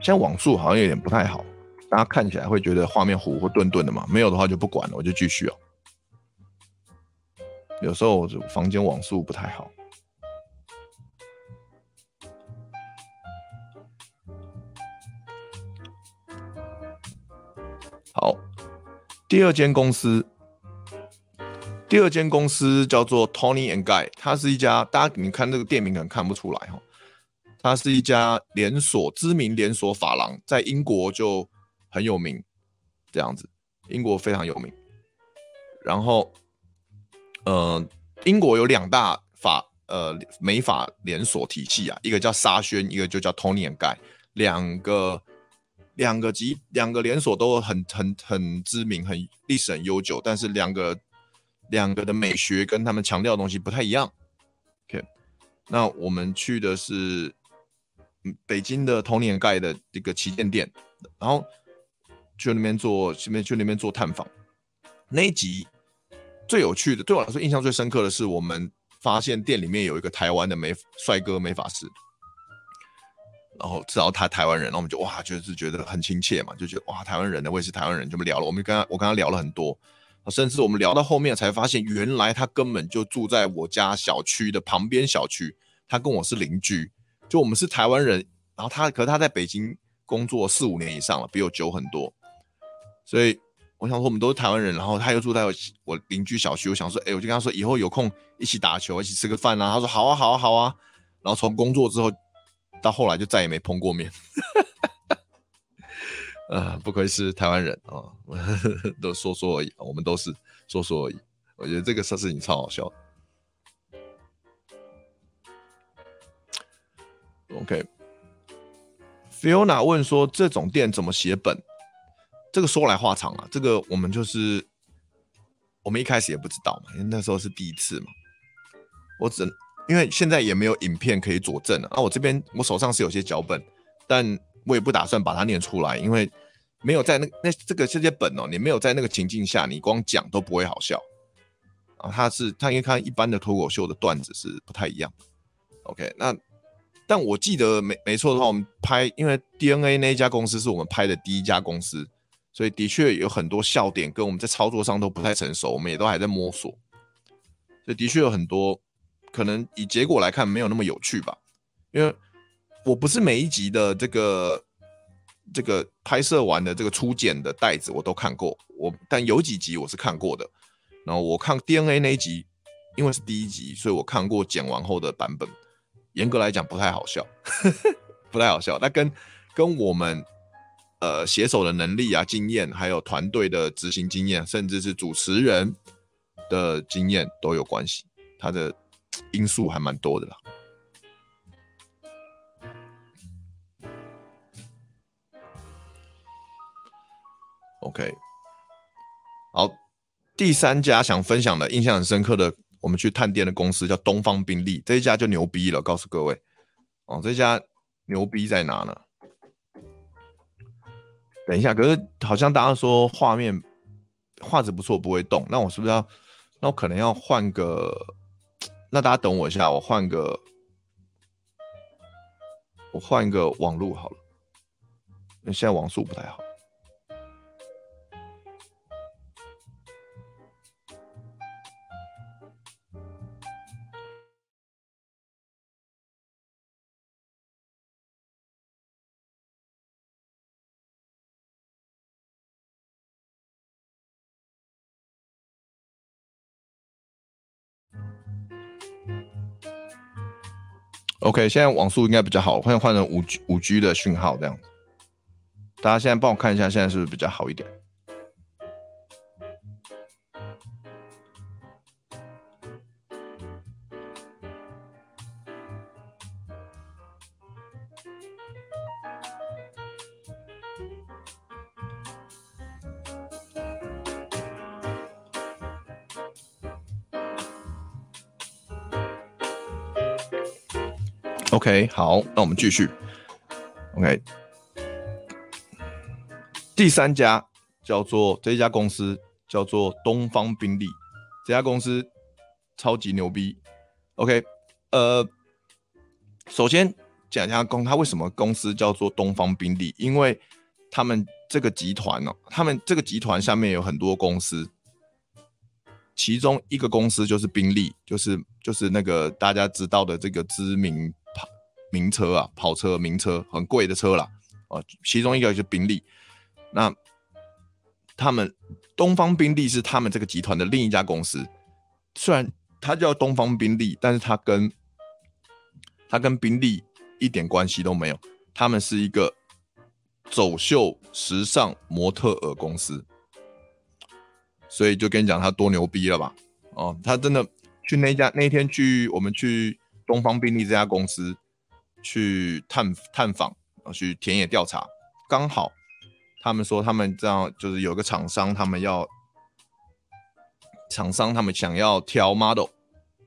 现在网速好像有点不太好，大家看起来会觉得画面糊或顿顿的嘛，没有的话就不管了，我就继续哦。有时候我房间网速不太好。好，第二间公司叫做 Tony and Guy， 它是一家大家你看这个店名可能看不出来哦。它是一家知名连锁发廊，在英国就很有名，这样子，英国非常有名。然后，英国有两大美发连锁体系啊，一个叫沙宣，一个就叫 Tony and Guy， 两个连锁都很知名，历史很悠久，但是两个的美学跟他们强调的东西不太一样。OK， 那我们去的是北京的 Tony and Guy 的这个旗舰店，然后去那边做探访。那一集最有趣的，对我来说印象最深刻的是，我们发现店里面有一个台湾的帅哥美发师，然后知道他台湾人，然后我们就哇，就是觉得很亲切嘛，就觉得哇，台湾人呢，我也是台湾人，就聊了，我跟他聊了很多，甚至我们聊到后面才发现，原来他根本就住在我家小区的旁边小区，他跟我是邻居。就我们是台湾人，然后可是他在北京工作4-5年以上了，比我久很多，所以我想说我们都是台湾人，然后他又住在我邻居小区，我想说，我就跟他说以后有空一起打球，一起吃个饭啊，他说好啊，然后从工作之后到后来就再也没碰过面，不愧是台湾人啊，都说而已，我们都是说而已，我觉得这个事情超好笑的。OK，Fiona 问说这种店怎么写本？这个说来话长啊，这个我们就是我们一开始也不知道嘛，因为那时候是第一次嘛。我只因为现在也没有影片可以佐证啊，我这边我手上是有些脚本，但我也不打算把它念出来，因为没有在那这个这些本哦，你没有在那个情境下，你光讲都不会好笑啊。他因为看一般的脱口秀的段子是不太一样。OK， 那但我记得没错的话，我们拍因为 DNA 那一家公司是我们拍的第一家公司，所以的确有很多笑点跟我们在操作上都不太成熟，我们也都还在摸索，所以的确有很多可能以结果来看没有那么有趣吧，因为我不是每一集的这个拍摄完的这个初剪的带子我都看过，但有几集我是看过的。然后我看 DNA 那一集，因为是第一集，所以我看过剪完后的版本。严格来讲不太好笑，不太好笑。那跟我们写手的能力啊、经验，还有团队的执行经验，甚至是主持人的经验都有关系。它的因素还蛮多的啦。OK， 好，第三家想分享的印象很深刻的，我们去探店的公司叫东方宾利，这一家就牛逼了，告诉各位哦，这家牛逼在哪呢？等一下，可是好像大家说画面画质不错，不会动，那我是不是要？那我可能要换个，那大家等我一下，我换个网路好了，因为现在网速不太好。OK， 现在网速应该比较好，换成 5G 的讯号这样子。大家现在帮我看一下，现在是不是比较好一点？OK， 好，那我们继续。OK， 第三家叫做这家公司叫做东方宾利，这家公司超级牛逼。OK， 首先讲一下它为什么公司叫做东方宾利，因为他们这个集团哦，他们这个集团下面有很多公司，其中一个公司就是宾利，就是那个大家知道的这个知名。名车啊，跑车、名车，很贵的车啦。其中一个就是宾利。那他们东方宾利是他们这个集团的另一家公司，虽然它叫东方宾利，但是它跟宾利一点关系都没有。他们是一个走秀时尚模特儿公司，所以就跟你讲它多牛逼了吧？哦，他真的去那一天我们去东方宾利这家公司。去探访，去田野调查，刚好他们说他们这样就是有个厂商他们想要挑 model，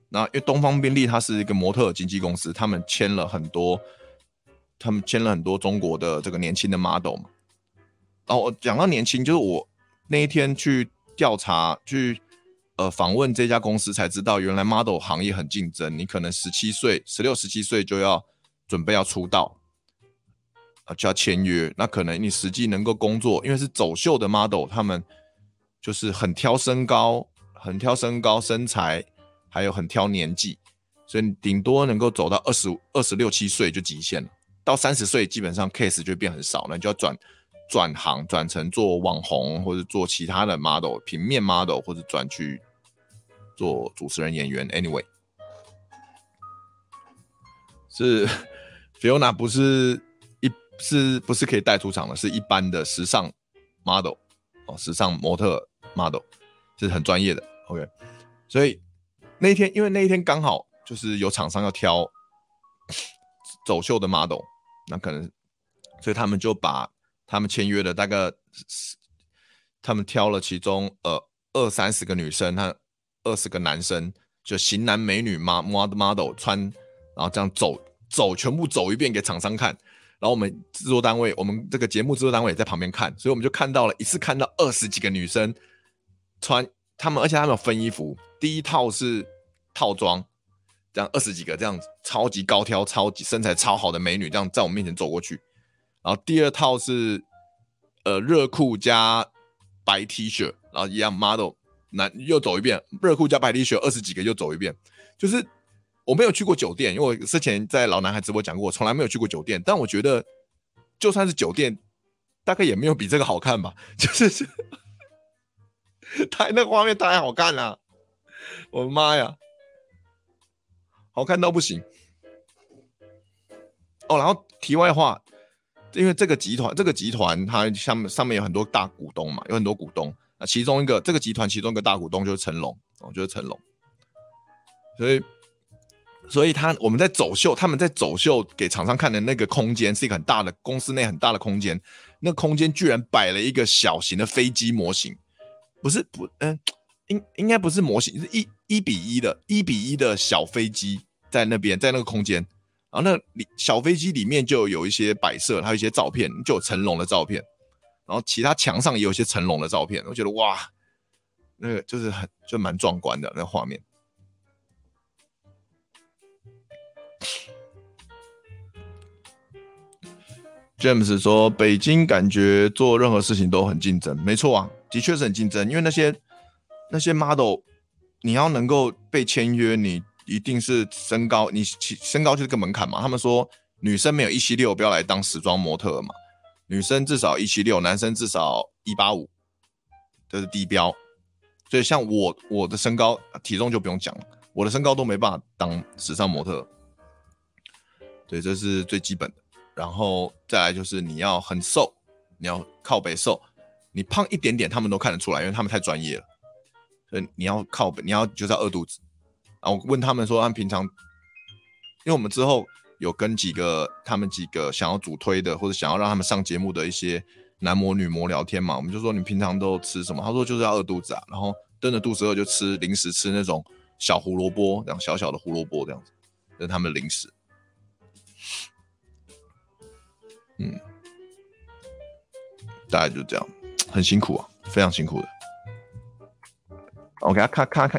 那因为东方宾利它是一个模特经纪公司，他们签了很多中国的这个年轻的 model 嘛。然后讲到年轻，就是我那一天去调查访问这家公司才知道，原来 model 行业很竞争，你可能16、17岁就要。准备要出道，就要签约。那可能你实际能够工作，因为是走秀的 model， 他们就是很挑身高、身材，还有很挑年纪，所以你顶多能够走到26、27岁就极限了。到30岁，基本上 case 就变很少了，你就要转行，转成做网红或者做其他的 model、平面 model， 或者转去做主持人、演员。Anyway， 是。Fiona 不是可以带出场的，是一般的时尚 model， 时尚模特 model 是很专业的。OK， 所以因为那一天刚好就是有厂商要挑走秀的 model， 那可能所以他们就把他们签约的大概他们挑了其中20-30个女生和20个男生，就型男美女 model 穿，然后这样走全部走一遍给厂商看，然后我们制作单位，我们这个节目制作单位也在旁边看，所以我们就看到了一次看到20几个女生穿，他们而且他们有分衣服，第一套是套装，这样20几个这样子超级高挑、超级身材超好的美女这样在我们面前走过去，然后第二套是热裤加白 T 恤，然后一样 model 又走一遍，热裤加白 T 恤20几个又走一遍，就是。我没有去过酒店，因为我之前在老男孩直播讲过，我从来没有去过酒店。但我觉得，就算是酒店，大概也没有比这个好看吧。就是那个画面太好看了、啊，我的妈呀，好看到不行。哦，然后题外话，因为这个集团它上面有很多大股东嘛，有很多股东。那这个集团其中一个大股东就是成龙，就是成龙，所以他们在走秀给厂商看的那个空间是一个很大的公司内很大的空间，那空间居然摆了一个小型的飞机模型，应该不是模型，是一比一的小飞机在那边，在那个空间，然后那小飞机里面就有一些摆设，还有一些照片，就有成龙的照片，然后其他墙上也有一些成龙的照片，我觉得哇，那个就是就蛮壮观的那个画面。James 说：“北京感觉做任何事情都很竞争，没错啊，的确是很竞争。因为那些 model， 你要能够被签约，你一定是身高，你身高就是个门槛嘛。他们说女生没有176，不要来当时装模特嘛。女生至少176，男生至少185，这是低标。所以像我的身高体重就不用讲了，我的身高都没办法当时尚模特。对，这是最基本的。”然后再来就是你要很瘦，你要靠北瘦，你胖一点点他们都看得出来，因为他们太专业了。所以你要靠北，你要就是要饿肚子。然后我问他们说，他们平常，因为我们之后有跟他们几个想要主推的或者想要让他们上节目的一些男模女模聊天嘛，我们就说你平常都吃什么？他说就是要饿肚子啊，然后真的肚子饿就吃零食，吃那种小胡萝卜，这样小小的胡萝卜这样子，这是他们的零食。嗯，大概就这样，很辛苦啊，非常辛苦的。我给大家看，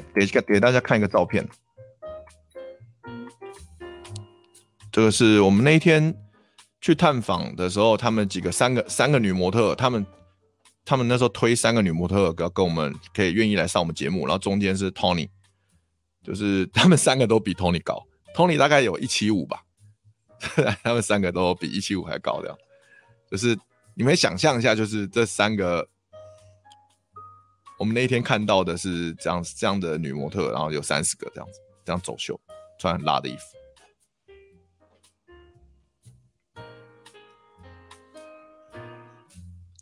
给大家看一个照片。这个是我们那一天去探访的时候，他们三个女模特，他们那时候推三个女模特要跟我们可以愿意来上我们节目，然后中间是 Tony， 就是他们三个都比 Tony 高 ，Tony 大概有175吧。他们三个都比175还高，这样就是你们想象一下，就是这三个，我们那一天看到的是这样的女模特，然后有30个这样子，这样走秀，穿很辣的衣服。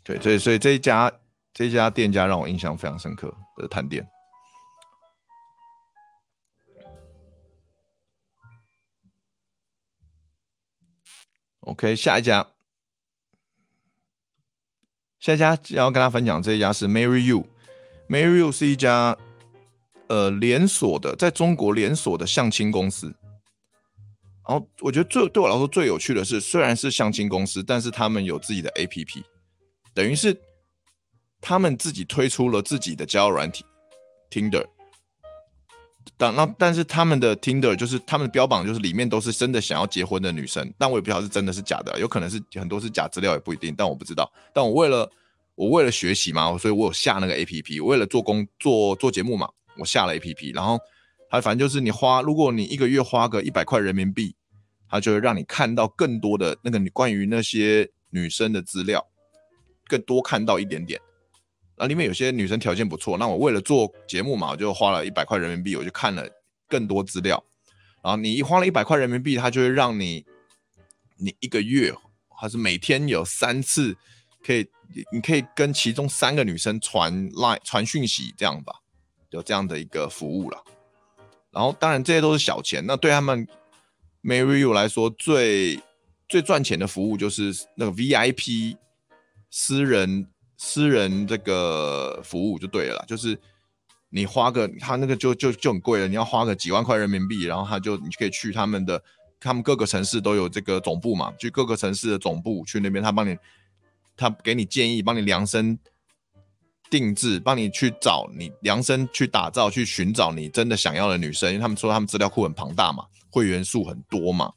对，所以这一家店家让我印象非常深刻的探店。OK， 下一家要跟大家分享，这一家是 MaryU。MaryU 是一家连锁的，在中国连锁的相亲公司。然后我觉得对我来说最有趣的是，虽然是相亲公司，但是他们有自己的 APP， 等于是他们自己推出了自己的交友软体 Tinder。但是他们的 Tinder 就是他们的标榜就是里面都是真的想要结婚的女生，但我也不晓得是真的是假的，有可能是很多是假资料也不一定，但我不知道。但我为了学习嘛，所以我有下那个 APP， 我为了做节目嘛，我下了 APP， 然后它反正就是如果你一个月花个100块人民币，它就会让你看到更多的那个关于那些女生的资料，更多看到一点点。那里面有些女生条件不错，那我为了做节目嘛，我就花了100块人民币，我就看了更多资料。然后你一花了100块人民币，它就会让你一个月还是每天有3次你可以跟其中3个女生传讯息，这样吧，有这样的一个服务了。然后当然这些都是小钱，那对他们 MaryU 来说最赚钱的服务就是那个 VIP 私人。私人这个服务就对了啦，就是你花个他那个就很贵了，你要花个几万块人民币，然后你可以去他们各个城市都有这个总部嘛，去各个城市的总部去那边，他给你建议，帮你量身定制，帮你去找你量身去打造去寻找你真的想要的女生，因为他们说他们资料库很庞大嘛，会员数很多嘛，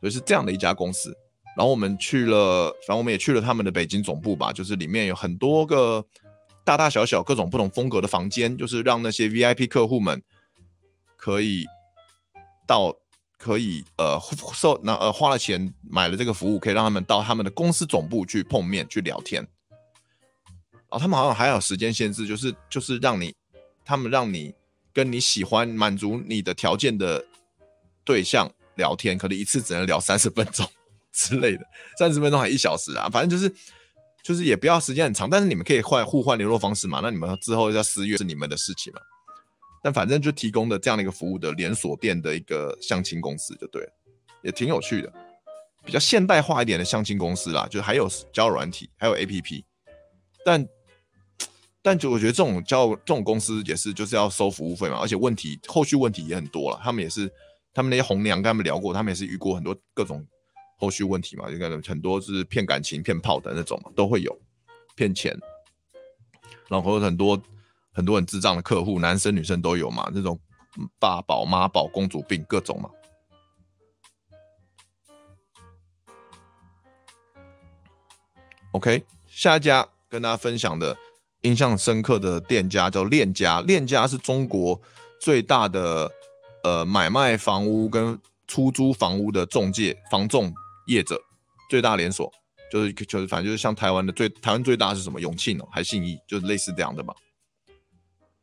所以是这样的一家公司。然后我们去了，反正我们也去了他们的北京总部吧，就是里面有很多个大大小小各种不同风格的房间，就是让那些 VIP 客户们可以花了钱买了这个服务，可以让他们到他们的公司总部去碰面去聊天。然后他们好像还有时间限制，就是他们让你跟你喜欢满足你的条件的对象聊天，可能一次只能聊30分钟之类的，30分钟还1小时啊，反正就是也不要时间很长，但是你们可以互换联络方式嘛，那你们之后要私约是你们的事情嘛。但反正就提供的这样的一个服务的连锁店的一个相亲公司就对了，也挺有趣的，比较现代化一点的相亲公司啦，就还有交友软体，还有 APP， 但就我觉得这种公司也是就是要收服务费嘛，而且后续问题也很多啦，他们那些红娘跟他们聊过，他们也是遇过很多各种后续问题嘛，就很多是骗感情、骗炮的那种嘛，都会有骗钱，然后很多很智障的客户，男生女生都有嘛，那种爸宝妈宝公主病各种嘛。OK， 下一家跟大家分享的印象深刻的店家叫链家，链家是中国最大的买卖房屋跟出租房屋的中介房仲业者，最大连锁，就是反正就是像台湾最大是什么永庆哦，还信义，就是类似这样的嘛。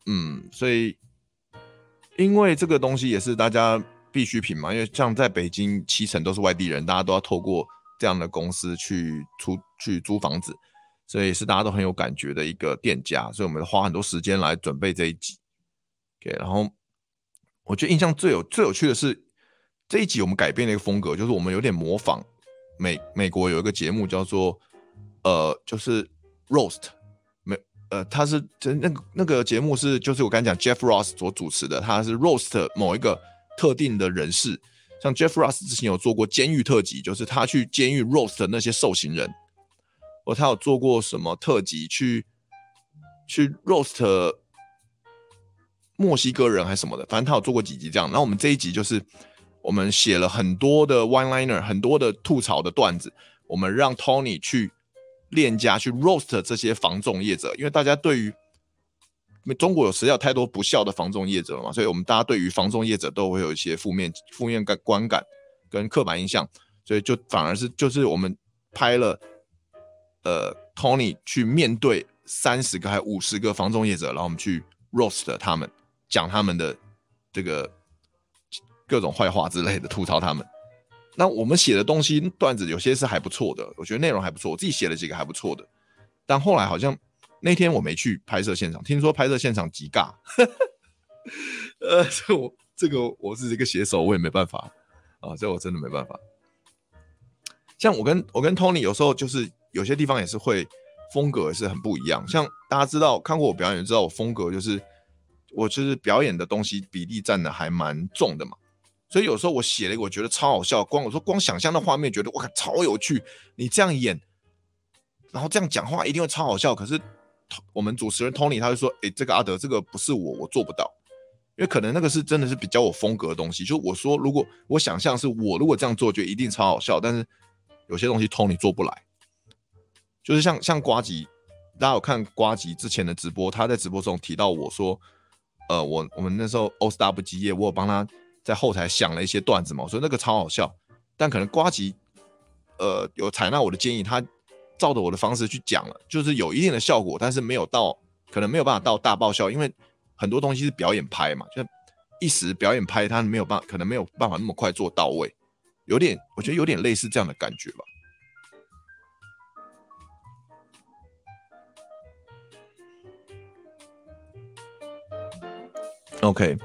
嗯，所以因为这个东西也是大家必需品嘛，因为像在北京70%都是外地人，大家都要透过这样的公司去租房子，所以是大家都很有感觉的一个店家，所以我们花很多时间来准备这一集。Okay， 然后我觉得印象最有趣的是这一集我们改变了一个风格，就是我们有点模仿美国有一个节目叫做就是 Roast。他是那个节目是就是我刚才讲 Jeff Ross 所主持的，他是 roast 某一个特定的人士，像 Jeff Ross 之前有做过监狱特辑，就是他去监狱 roast 那些受刑人，或他有做过什么特辑去 roast 墨西哥人还是什么的，反正他有做过几集这样。然后我们这一集就是我们写了很多的 one liner， 很多的吐槽的段子，我们让 Tony 去链家去 roast 这些房仲业者，因为大家对于中国有实在有太多不孝的房仲业者了嘛，所以我们大家对于房仲业者都会有一些负面观感跟刻板印象，所以就反而是就是我们拍了Tony 去面对30个还50个房仲业者，然后我们去 roast 他们，讲他们的这个各种坏话之类的，吐槽他们。那我们写的东西段子有些是还不错的，我觉得内容还不错，我自己写了几个还不错的，但后来好像那天我没去拍摄现场，听说拍摄现场极尬我是一个写手，我也没办法啊，这我真的没办法。像我跟 Tony 有时候就是有些地方也是会风格也是很不一样，像大家知道看过我表演就知道我风格就是我就是表演的东西比例占的还蛮重的嘛，所以有时候我写了一个我觉得超好笑，光想象的画面觉得哇超有趣，你这样演然后这样讲话一定会超好笑，可是我们主持人 Tony 他就说这个阿德这个不是我做不到，因为可能那个是真的是比较我风格的东西，就我说如果我想象是我如果这样做就一定超好笑，但是有些东西 Tony 做不来，就是像呱吉，大家有看呱吉之前的直播，他在直播中提到我说我们那时候 All Star 不基业，我有帮他在后台想了一些段子嘛，我说那个超好笑，但可能呱吉有采纳我的建议，他照着我的方式去讲了，就是有一定的效果，但是可能没有办法到大爆笑，因为很多东西是表演拍嘛，就一时表演拍他可能没有办法那么快做到位，我觉得有点类似这样的感觉吧。OK，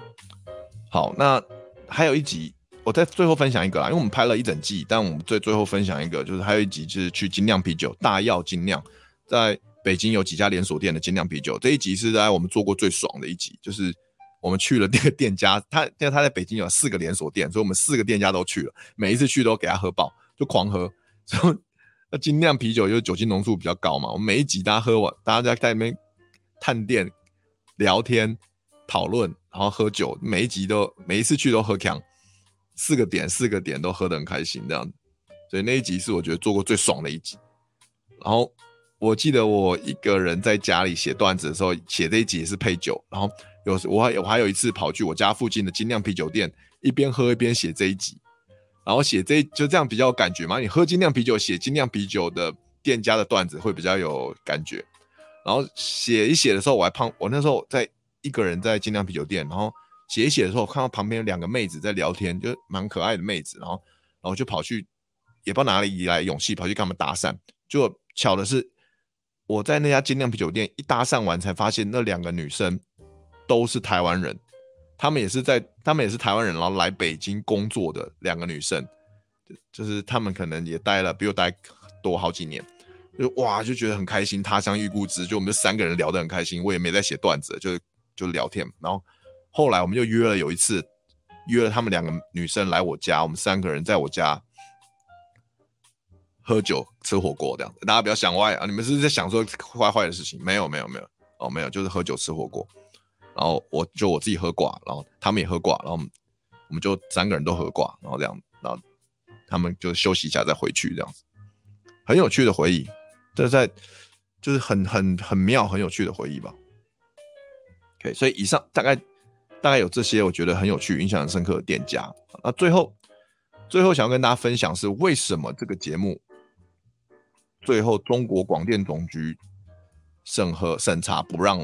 好，那还有一集我在最后分享一个啦，因为我们拍了一整季，但我们最后分享一个，就是还有一集就是去精酿啤酒大药精酿，在北京有几家连锁店的精酿啤酒。这一集是在我们做过最爽的一集，就是我们去了那个店家，因为他在北京有4个连锁店，所以我们4个店家都去了，每一次去都给他喝爆，就狂喝。所以那精酿啤酒就是酒精浓度比较高嘛，我们每一集大家喝完，大家在那边探店、聊天、讨论，然后喝酒，每一次去都喝强，4个点都喝得很开心这样子。所以那一集是我觉得做过最爽的一集。然后我记得我一个人在家里写段子的时候，写这一集也是配酒，然后我还有一次跑去我家附近的精酿啤酒店，一边喝一边写这一集，然后就这样比较有感觉嘛。你喝精酿啤酒，写精酿啤酒的店家的段子会比较有感觉。然后写一写的时候，我那时候在一个人在精酿啤酒店，然后写一写的时候，我看到旁边2个妹子在聊天，就蛮可爱的妹子，然后就跑去，也不知道哪里来勇气，跑去跟他们搭讪。结果巧的是，我在那家精酿啤酒店一搭讪完，才发现那2个女生都是台湾人，他们也是台湾人，然后来北京工作的2个女生，就是他们可能也待了比我待多好几年，就觉得很开心，他乡遇故知，就我们这3个人聊得很开心，我也没在写段子，就聊天。然后后来我们就有一次约了他们2个女生来我家，我们3个人在我家喝酒吃火锅这样。大家不要想歪啊，你们是不是在想说坏坏的事情？没有哦，没有，就是喝酒吃火锅。然后我自己喝挂，然后他们也喝挂，然后我们就3个人都喝挂，然后这样，然后他们就休息一下再回去这样子，很有趣的回忆，就是很妙很有趣的回忆吧。OK， 所以以上大概有这些我觉得很有趣、印象很深刻的店家。那最后想要跟大家分享是为什么这个节目最后中国广电总局审查不让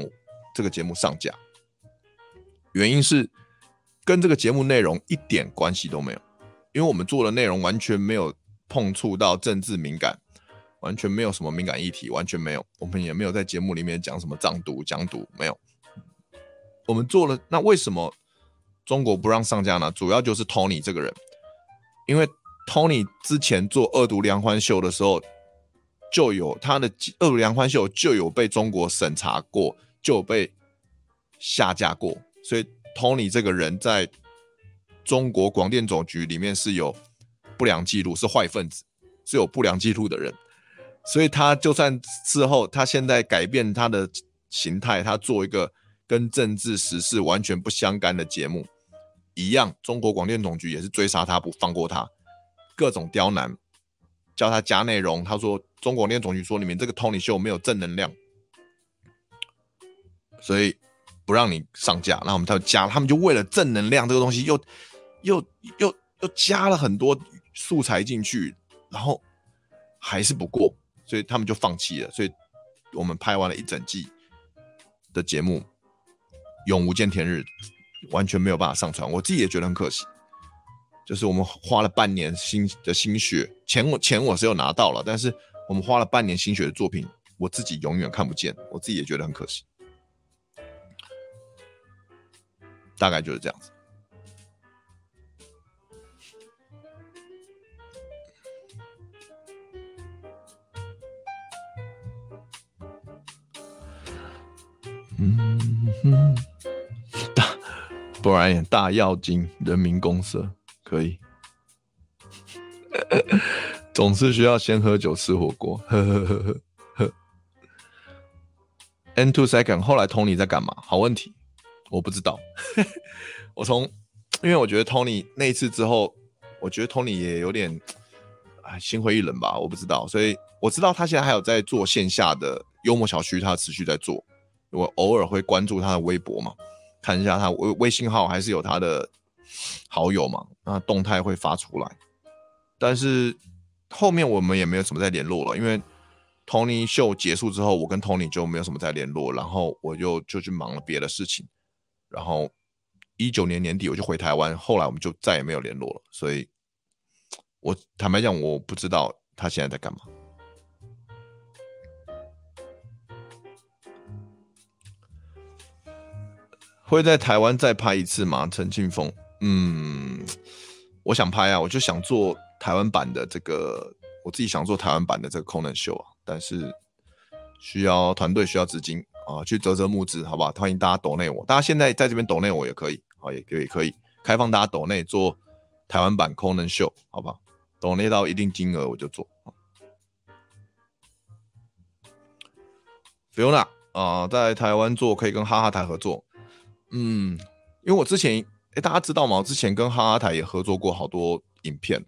这个节目上架。原因是跟这个节目内容一点关系都没有，因为我们做的内容完全没有碰触到政治敏感，完全没有什么敏感议题，完全没有，我们也没有在节目里面讲什么藏独、疆独，没有。我们做了，那为什么中国不让上架呢？主要就是 Tony 这个人，因为 Tony 之前做《恶毒梁欢秀》的时候，就有他的《恶毒梁欢秀》就有被中国审查过，就有被下架过，所以 Tony 这个人在中国广电总局里面是有不良记录，是坏分子，是有不良记录的人。所以他就算事后他现在改变他的形态，他做一个跟政治时事完全不相干的节目一样，中国广电总局也是追杀他，不放过他，各种刁难，叫他加内容。他说中国广电总局说你们这个 Tony 秀没有正能量，所以不让你上架。那我们他们就为了正能量这个东西又加了很多素材进去，然后还是不过，所以他们就放弃了。所以我们拍完了一整季的节目，永无见天日，完全没有办法上传。我自己也觉得很可惜，就是我们花了半年心血，钱我是有拿到了，但是我们花了半年心血的作品，我自己永远看不见，我自己也觉得很可惜。大概就是这样子。Brian 大药精，人民公社可以。总是需要先喝酒吃火锅。N2 second， 后来 Tony 在干嘛？好问题。我不知道。因为我觉得 Tony 那一次之后，我觉得 Tony 也有点心灰意冷吧，我不知道。所以我知道他现在还有在做线下的幽默小区，他持续在做。我偶尔会关注他的微博嘛，看一下他微信号还是有他的好友嘛，那动态会发出来。但是后面我们也没有什么再联络了，因为 Tony 秀结束之后，我跟 Tony 就没有什么再联络，然后我就去忙了别的事情。然后19年年底我就回台湾，后来我们就再也没有联络了。所以我坦白讲，我不知道他现在在干嘛。会在台湾再拍一次吗？陈庆峰，我想拍啊，我就想做台湾版的这个，我自己想做台湾版的这个 Conan 秀啊，但是需要团队，需要资金啊，去折募资，好不好？欢迎大家抖内我，大家现在在这边抖内我也可以，好，也可以开放大家抖内做台湾版 Conan Show， 好不好？抖内到一定金额我就做。Fiona 啊，在台湾做可以跟哈哈台合作，嗯，因为我之前，大家知道吗？我之前跟哈哈台也合作过好多影片。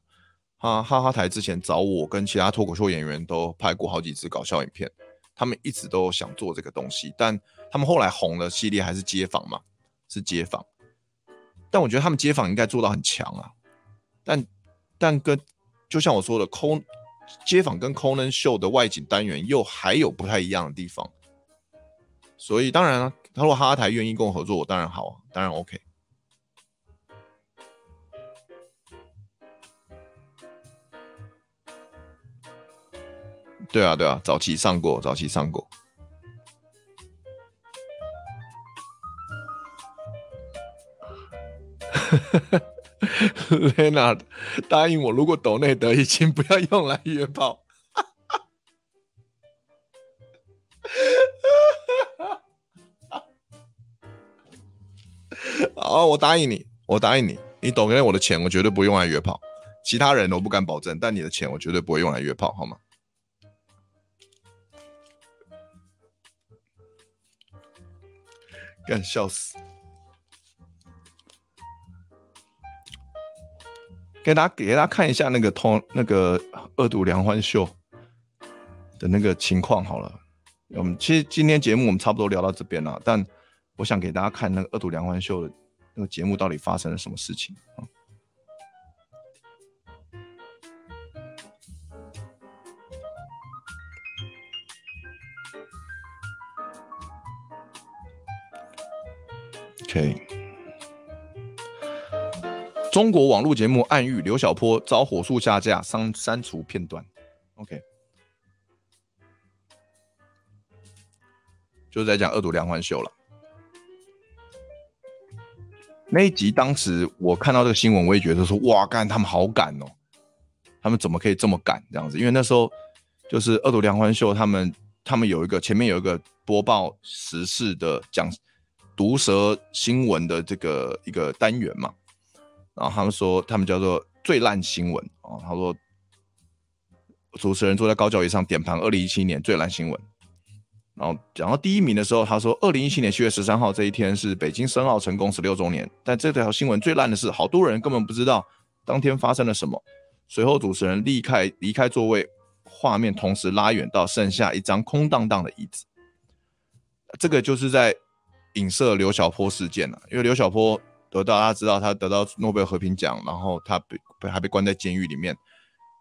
哈哈台之前找我跟其他脱口秀演员都拍过好几支搞笑影片，他们一直都想做这个东西，但他们后来红的系列还是街访嘛，是街访。但我觉得他们街访应该做到很强啊，但跟就像我说的，街访跟 Conan Show 的外景单元又还有不太一样的地方，所以当然啊，他如果哈哈台愿意跟我合作，我当然好啊，当然 OK。对啊，早期上过。Lena 答应我，如果抖内得一千，不要用来约炮。好，我答应你，你抖内我的钱，我绝对不用来约炮。其他人我不敢保证，但你的钱我绝对不会用来约炮，好吗？干，笑死！给大家看一下那个恶毒梁欢秀的那个情况好了。我们其实今天节目我们差不多聊到这边了，但我想给大家看那个恶毒梁欢秀的那个节目到底发生了什么事情。Okay. 中国网络节目暗喻刘小波遭火速下架，删除片段。OK， 就是在讲恶毒梁欢秀了。那一集当时我看到这个新闻，我也觉得说，哇，干，他们好敢哦，他们怎么可以这么敢这样子？因为那时候就是恶毒梁欢秀他们有一个前面有一个播报时事的讲。毒舌新闻的这个一个单元嘛，然后他们说他们叫做最烂新闻啊，他说主持人坐在高脚椅上点盘2017年最烂新闻，然后讲到第一名的时候，他说2017年7月13号这一天是北京申奥成功16周年，但这条新闻最烂的是好多人根本不知道当天发生了什么。随后主持人离开座位，画面同时拉远到剩下一张空荡荡的椅子。这个就是在影射刘晓波事件了，因为刘晓波大家知道他得到诺贝尔和平奖，然后他还被关在监狱里面，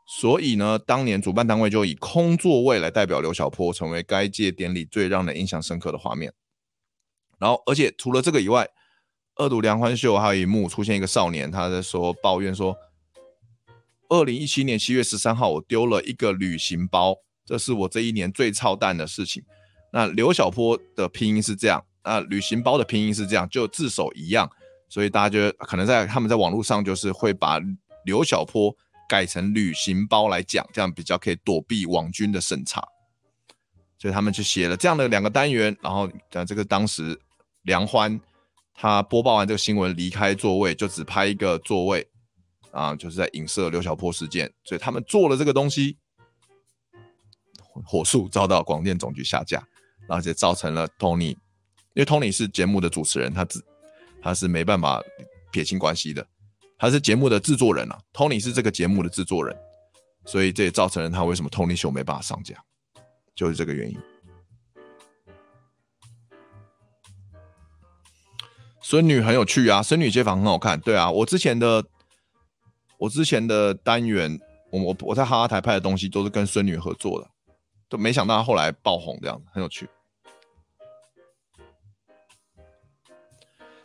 所以呢，当年主办单位就以空座位来代表刘晓波，成为该届典礼最让人印象深刻的画面。然后，而且除了这个以外，恶毒梁欢秀还有一幕出现一个少年，他在说抱怨说，2017年7月13号我丢了一个旅行包，这是我这一年最操蛋的事情。那刘晓波的拼音是这样。旅行包的拼音是这样，就字首一样，所以大家就可能在他们在网络上就是会把刘小波改成旅行包来讲，这样比较可以躲避网军的审查，所以他们就写了这样的两个单元。然后这个当时梁欢他播报完这个新闻离开座位，就只拍一个座位啊，就是在影射刘小波事件，所以他们做了这个东西，火速遭到广电总局下架，然后也造成了 Tony。因为 Tony 是节目的主持人，他是没办法撇清关系的，他是节目的制作人啊。Tony 是这个节目的制作人，所以这也造成了他为什么 Tony Show 没办法上架，就是这个原因。孙女很有趣啊，孙女街访很好看。对啊，我之前的单元，我在哈哈台拍的东西都是跟孙女合作的，都没想到他后来爆红这样，很有趣。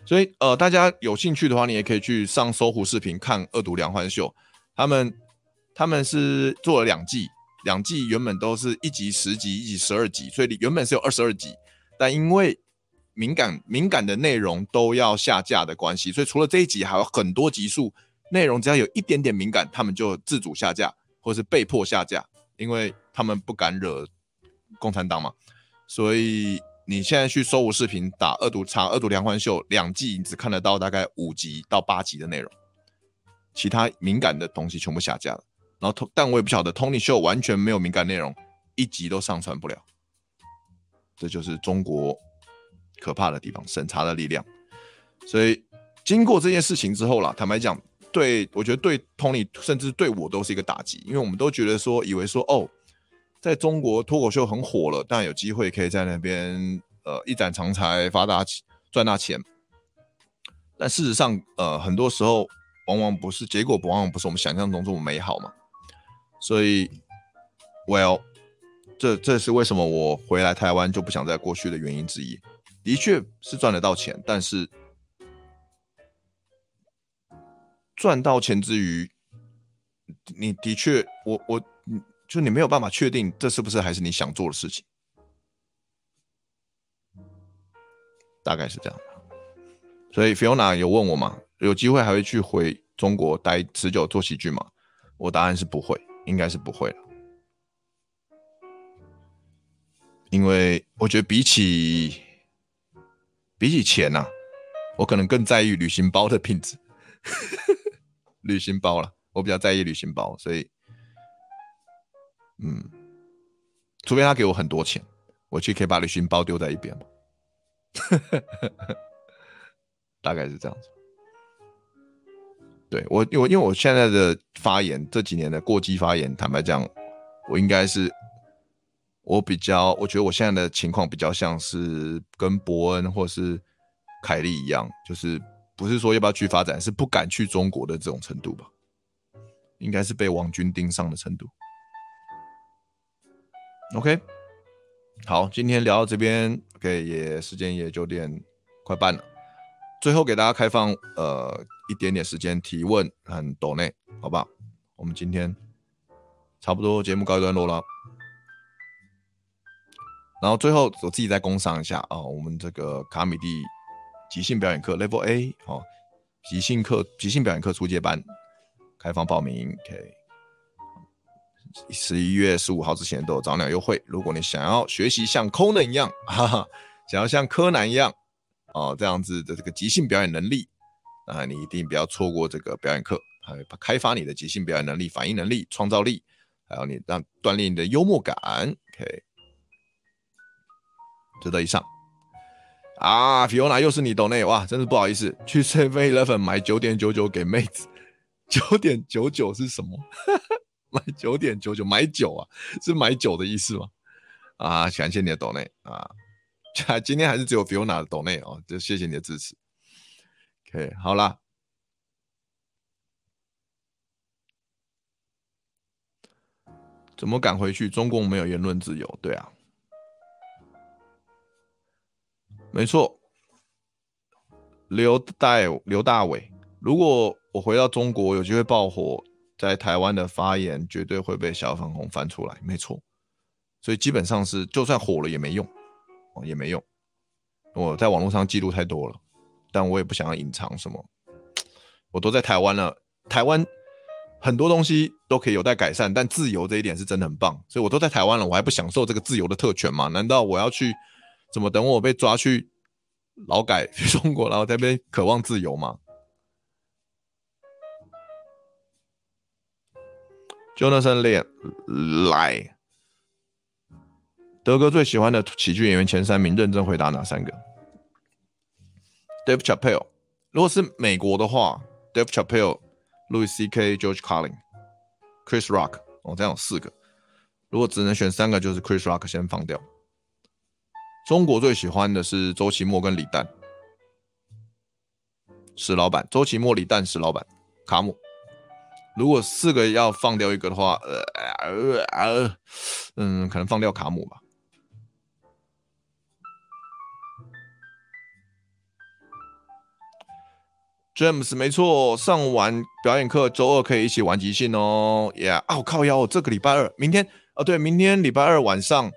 所以大家有兴趣的话，你也可以去上搜狐视频看恶毒梁欢秀。他们是做了两季原本都是1集10集1集12集，所以原本是有22集，但因为敏感的内容都要下架的关系，所以除了这一集还有很多集数内容只要有一点点敏感，他们就自主下架或是被迫下架，因为他们不敢惹共产党嘛，所以你现在去搜狐视频打查恶毒梁欢秀两季，你只看得到大概5集到8集的内容，其他敏感的东西全部下架了。然后但我也不晓得 Tony Show 完全没有敏感内容，1集都上传不了。这就是中国可怕的地方，审查的力量。所以经过这件事情之后啦，坦白讲，对我觉得对 Tony 甚至对我都是一个打击，因为我们都觉得说，以为说哦，在中国脱口秀很火了，但有机会可以在那边一展长才发达赚大钱。但事实上很多时候往往不是，结果往往不是我们想象中这么美好嘛。所以 well 这是为什么我回来台湾就不想再过去的原因之一。的确是赚得到钱，但是赚到钱之余，你的确我就你没有办法确定这是不是还是你想做的事情，大概是这样。所以 Fiona 有问我嘛，有机会还会去回中国待持久做喜剧吗？我答案是不会，应该是不会了，因为我觉得比起钱啊，我可能更在意旅行包的品质。旅行包啦，我比较在意旅行包，所以除非他给我很多钱，我就可以把旅行包丢在一边嘛。大概是这样子。对，因为我现在的发言，这几年的过激发言，坦白讲，我觉得我现在的情况比较像是跟伯恩或是凯莉一样，就是不是说要不要去发展，是不敢去中国的这种程度吧，应该是被王军盯上的程度。OK， 好，今天聊到这边 ，OK， 时间也9点快半了。最后给大家开放一点点时间提问和抖内，好不好？我们今天差不多节目告一段落了。然后最后我自己再工商一下啊，我们这个卡米地即兴表演课 Level A 哦，即兴表演课初阶班开放报名 ，OK。11月15号之前都有早鸟优惠。如果你想要学习像 Conan 一样，想要像柯南一样这样子的这个即兴表演能力，那你一定不要错过这个表演课，开发你的即兴表演能力、反应能力、创造力，还有你让锻炼你的幽默感。OK， 就这以上啊 ，Fiona 又是你懂内哇，真是不好意思，去 7-Eleven 买 9.99 给妹子， 9.99 是什么？买 9.99 买酒啊，是买酒的意思吗？啊，感谢你的抖内啊，今天还是只有 Fiona 的抖内哦，就谢谢你的支持。OK， 好啦，怎么赶回去？中共没有言论自由，对啊，没错。刘大伟，如果我回到中国，有机会爆火。在台湾的发言绝对会被小粉红翻出来，没错，所以基本上是就算火了也没用，也没用。我在网络上记录太多了，但我也不想要隐藏什么，我都在台湾了。台湾很多东西都可以有待改善，但自由这一点是真的很棒，所以我都在台湾了，我还不享受这个自由的特权吗？难道我要去怎么等我被抓去劳改去中国，然后在那边渴望自由吗？Jonathan 来，德哥最喜欢的喜剧演员前3名，认真回答哪3个 ？Dave Chappelle， 如果是美国的话 ，Dave Chappelle、Louis C.K.、George Carlin、Chris Rock， 这样有4个。如果只能选3个，就是 Chris Rock 先放掉。中国最喜欢的是周奇墨跟李诞，石老板，周奇墨、李诞、石老板、卡姆。如果4个要放掉1个的话，可能放掉卡姆吧。James 没错，上完表演课周2可以一起玩即兴哦。Yeah， 哦靠腰，这个礼拜2，明天哦对，明天礼拜2晚上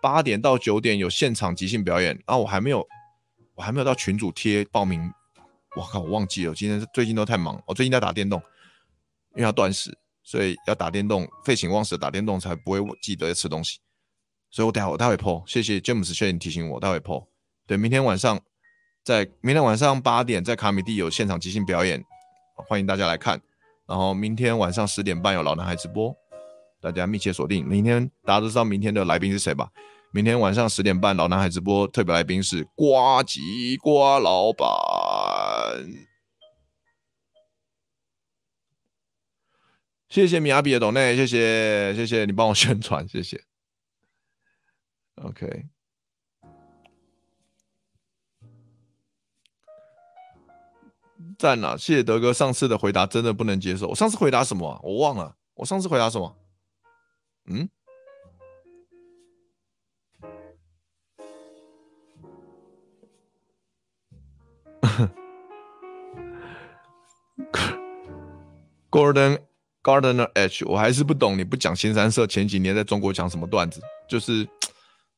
8点到9点有现场即兴表演啊，我还没有到群组贴报名，我靠，我忘记了，最近都太忙，我最近在打电动。因为要断食，所以要打电动，废寝忘食的打电动才不会记得要吃东西。所以我待会 po， 谢谢 James 谢谢你提醒我，待会 po。 对，明天晚上8点在卡米地有现场即兴表演，欢迎大家来看。然后明天晚上10点半有老男孩直播，大家密切锁定。明天大家都知道明天的来宾是谁吧？明天晚上10点半老男孩直播，特别来宾是呱吉呱老板。谢谢米亚比的斗内，谢谢你帮我宣传，谢谢。OK。赞了，谢谢德哥上次的回答，真的不能接受。我上次回答什么啊？我忘了。我上次回答什么？Gardener H， 我还是不懂你不讲新三社前几年在中国讲什么段子，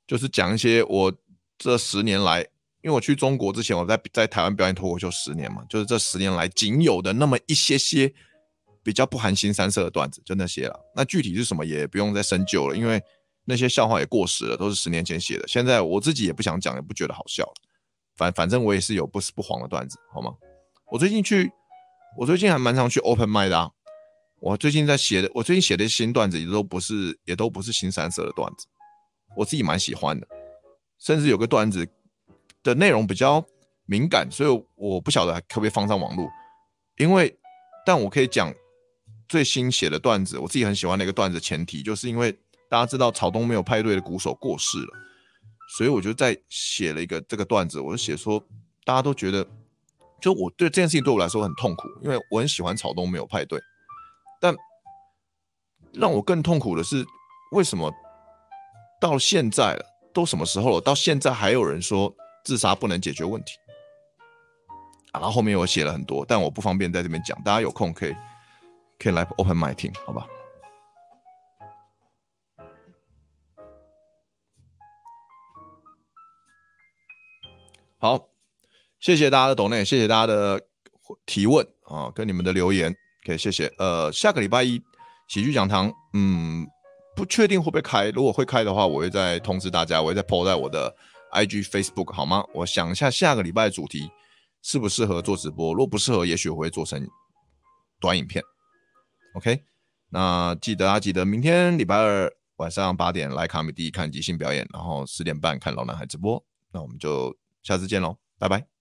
就是讲一些我这10年来，因为我去中国之前我在台湾表演脱口秀10年嘛，就是这10年来仅有的那么一些比较不含新三社的段子，就那些了。那具体是什么也不用再深究了，因为那些笑话也过时了，都是10年前写的，现在我自己也不想讲，也不觉得好笑了。反正我也是有不死不黄的段子，好吗？我最近还蛮常去 open mic 的啊。我最近写的新段子也都不是新三色的段子，我自己蛮喜欢的。甚至有个段子的内容比较敏感，所以我不晓得可不可以放上网络。但我可以讲最新写的段子，我自己很喜欢的一个段子，前提就是因为大家知道草东没有派对的鼓手过世了。所以我就在写了一个这个段子，我就写说，大家都觉得，就我对这件事情对我来说很痛苦，因为我很喜欢草东没有派对，但让我更痛苦的是，为什么到现在了，都什么时候了，到现在还有人说自杀不能解决问题啊？然后后面我写了很多，但我不方便在这边讲，大家有空可以来 open mic 听，好吧？好，谢谢大家的抖内，谢谢大家的提问啊，跟你们的留言，OK，谢谢。下个礼拜一喜剧讲堂，不确定会不会开，如果会开的话，我会再通知大家，我会再 po 在我的 IG、Facebook， 好吗？我想一下下个礼拜的主题适不适合做直播，如果不适合，也许我会做成短影片。OK， 那记得明天礼拜二晚上8点来卡米地看即兴表演，然后10点半看老男孩直播，那我们就。下次见喽，拜拜。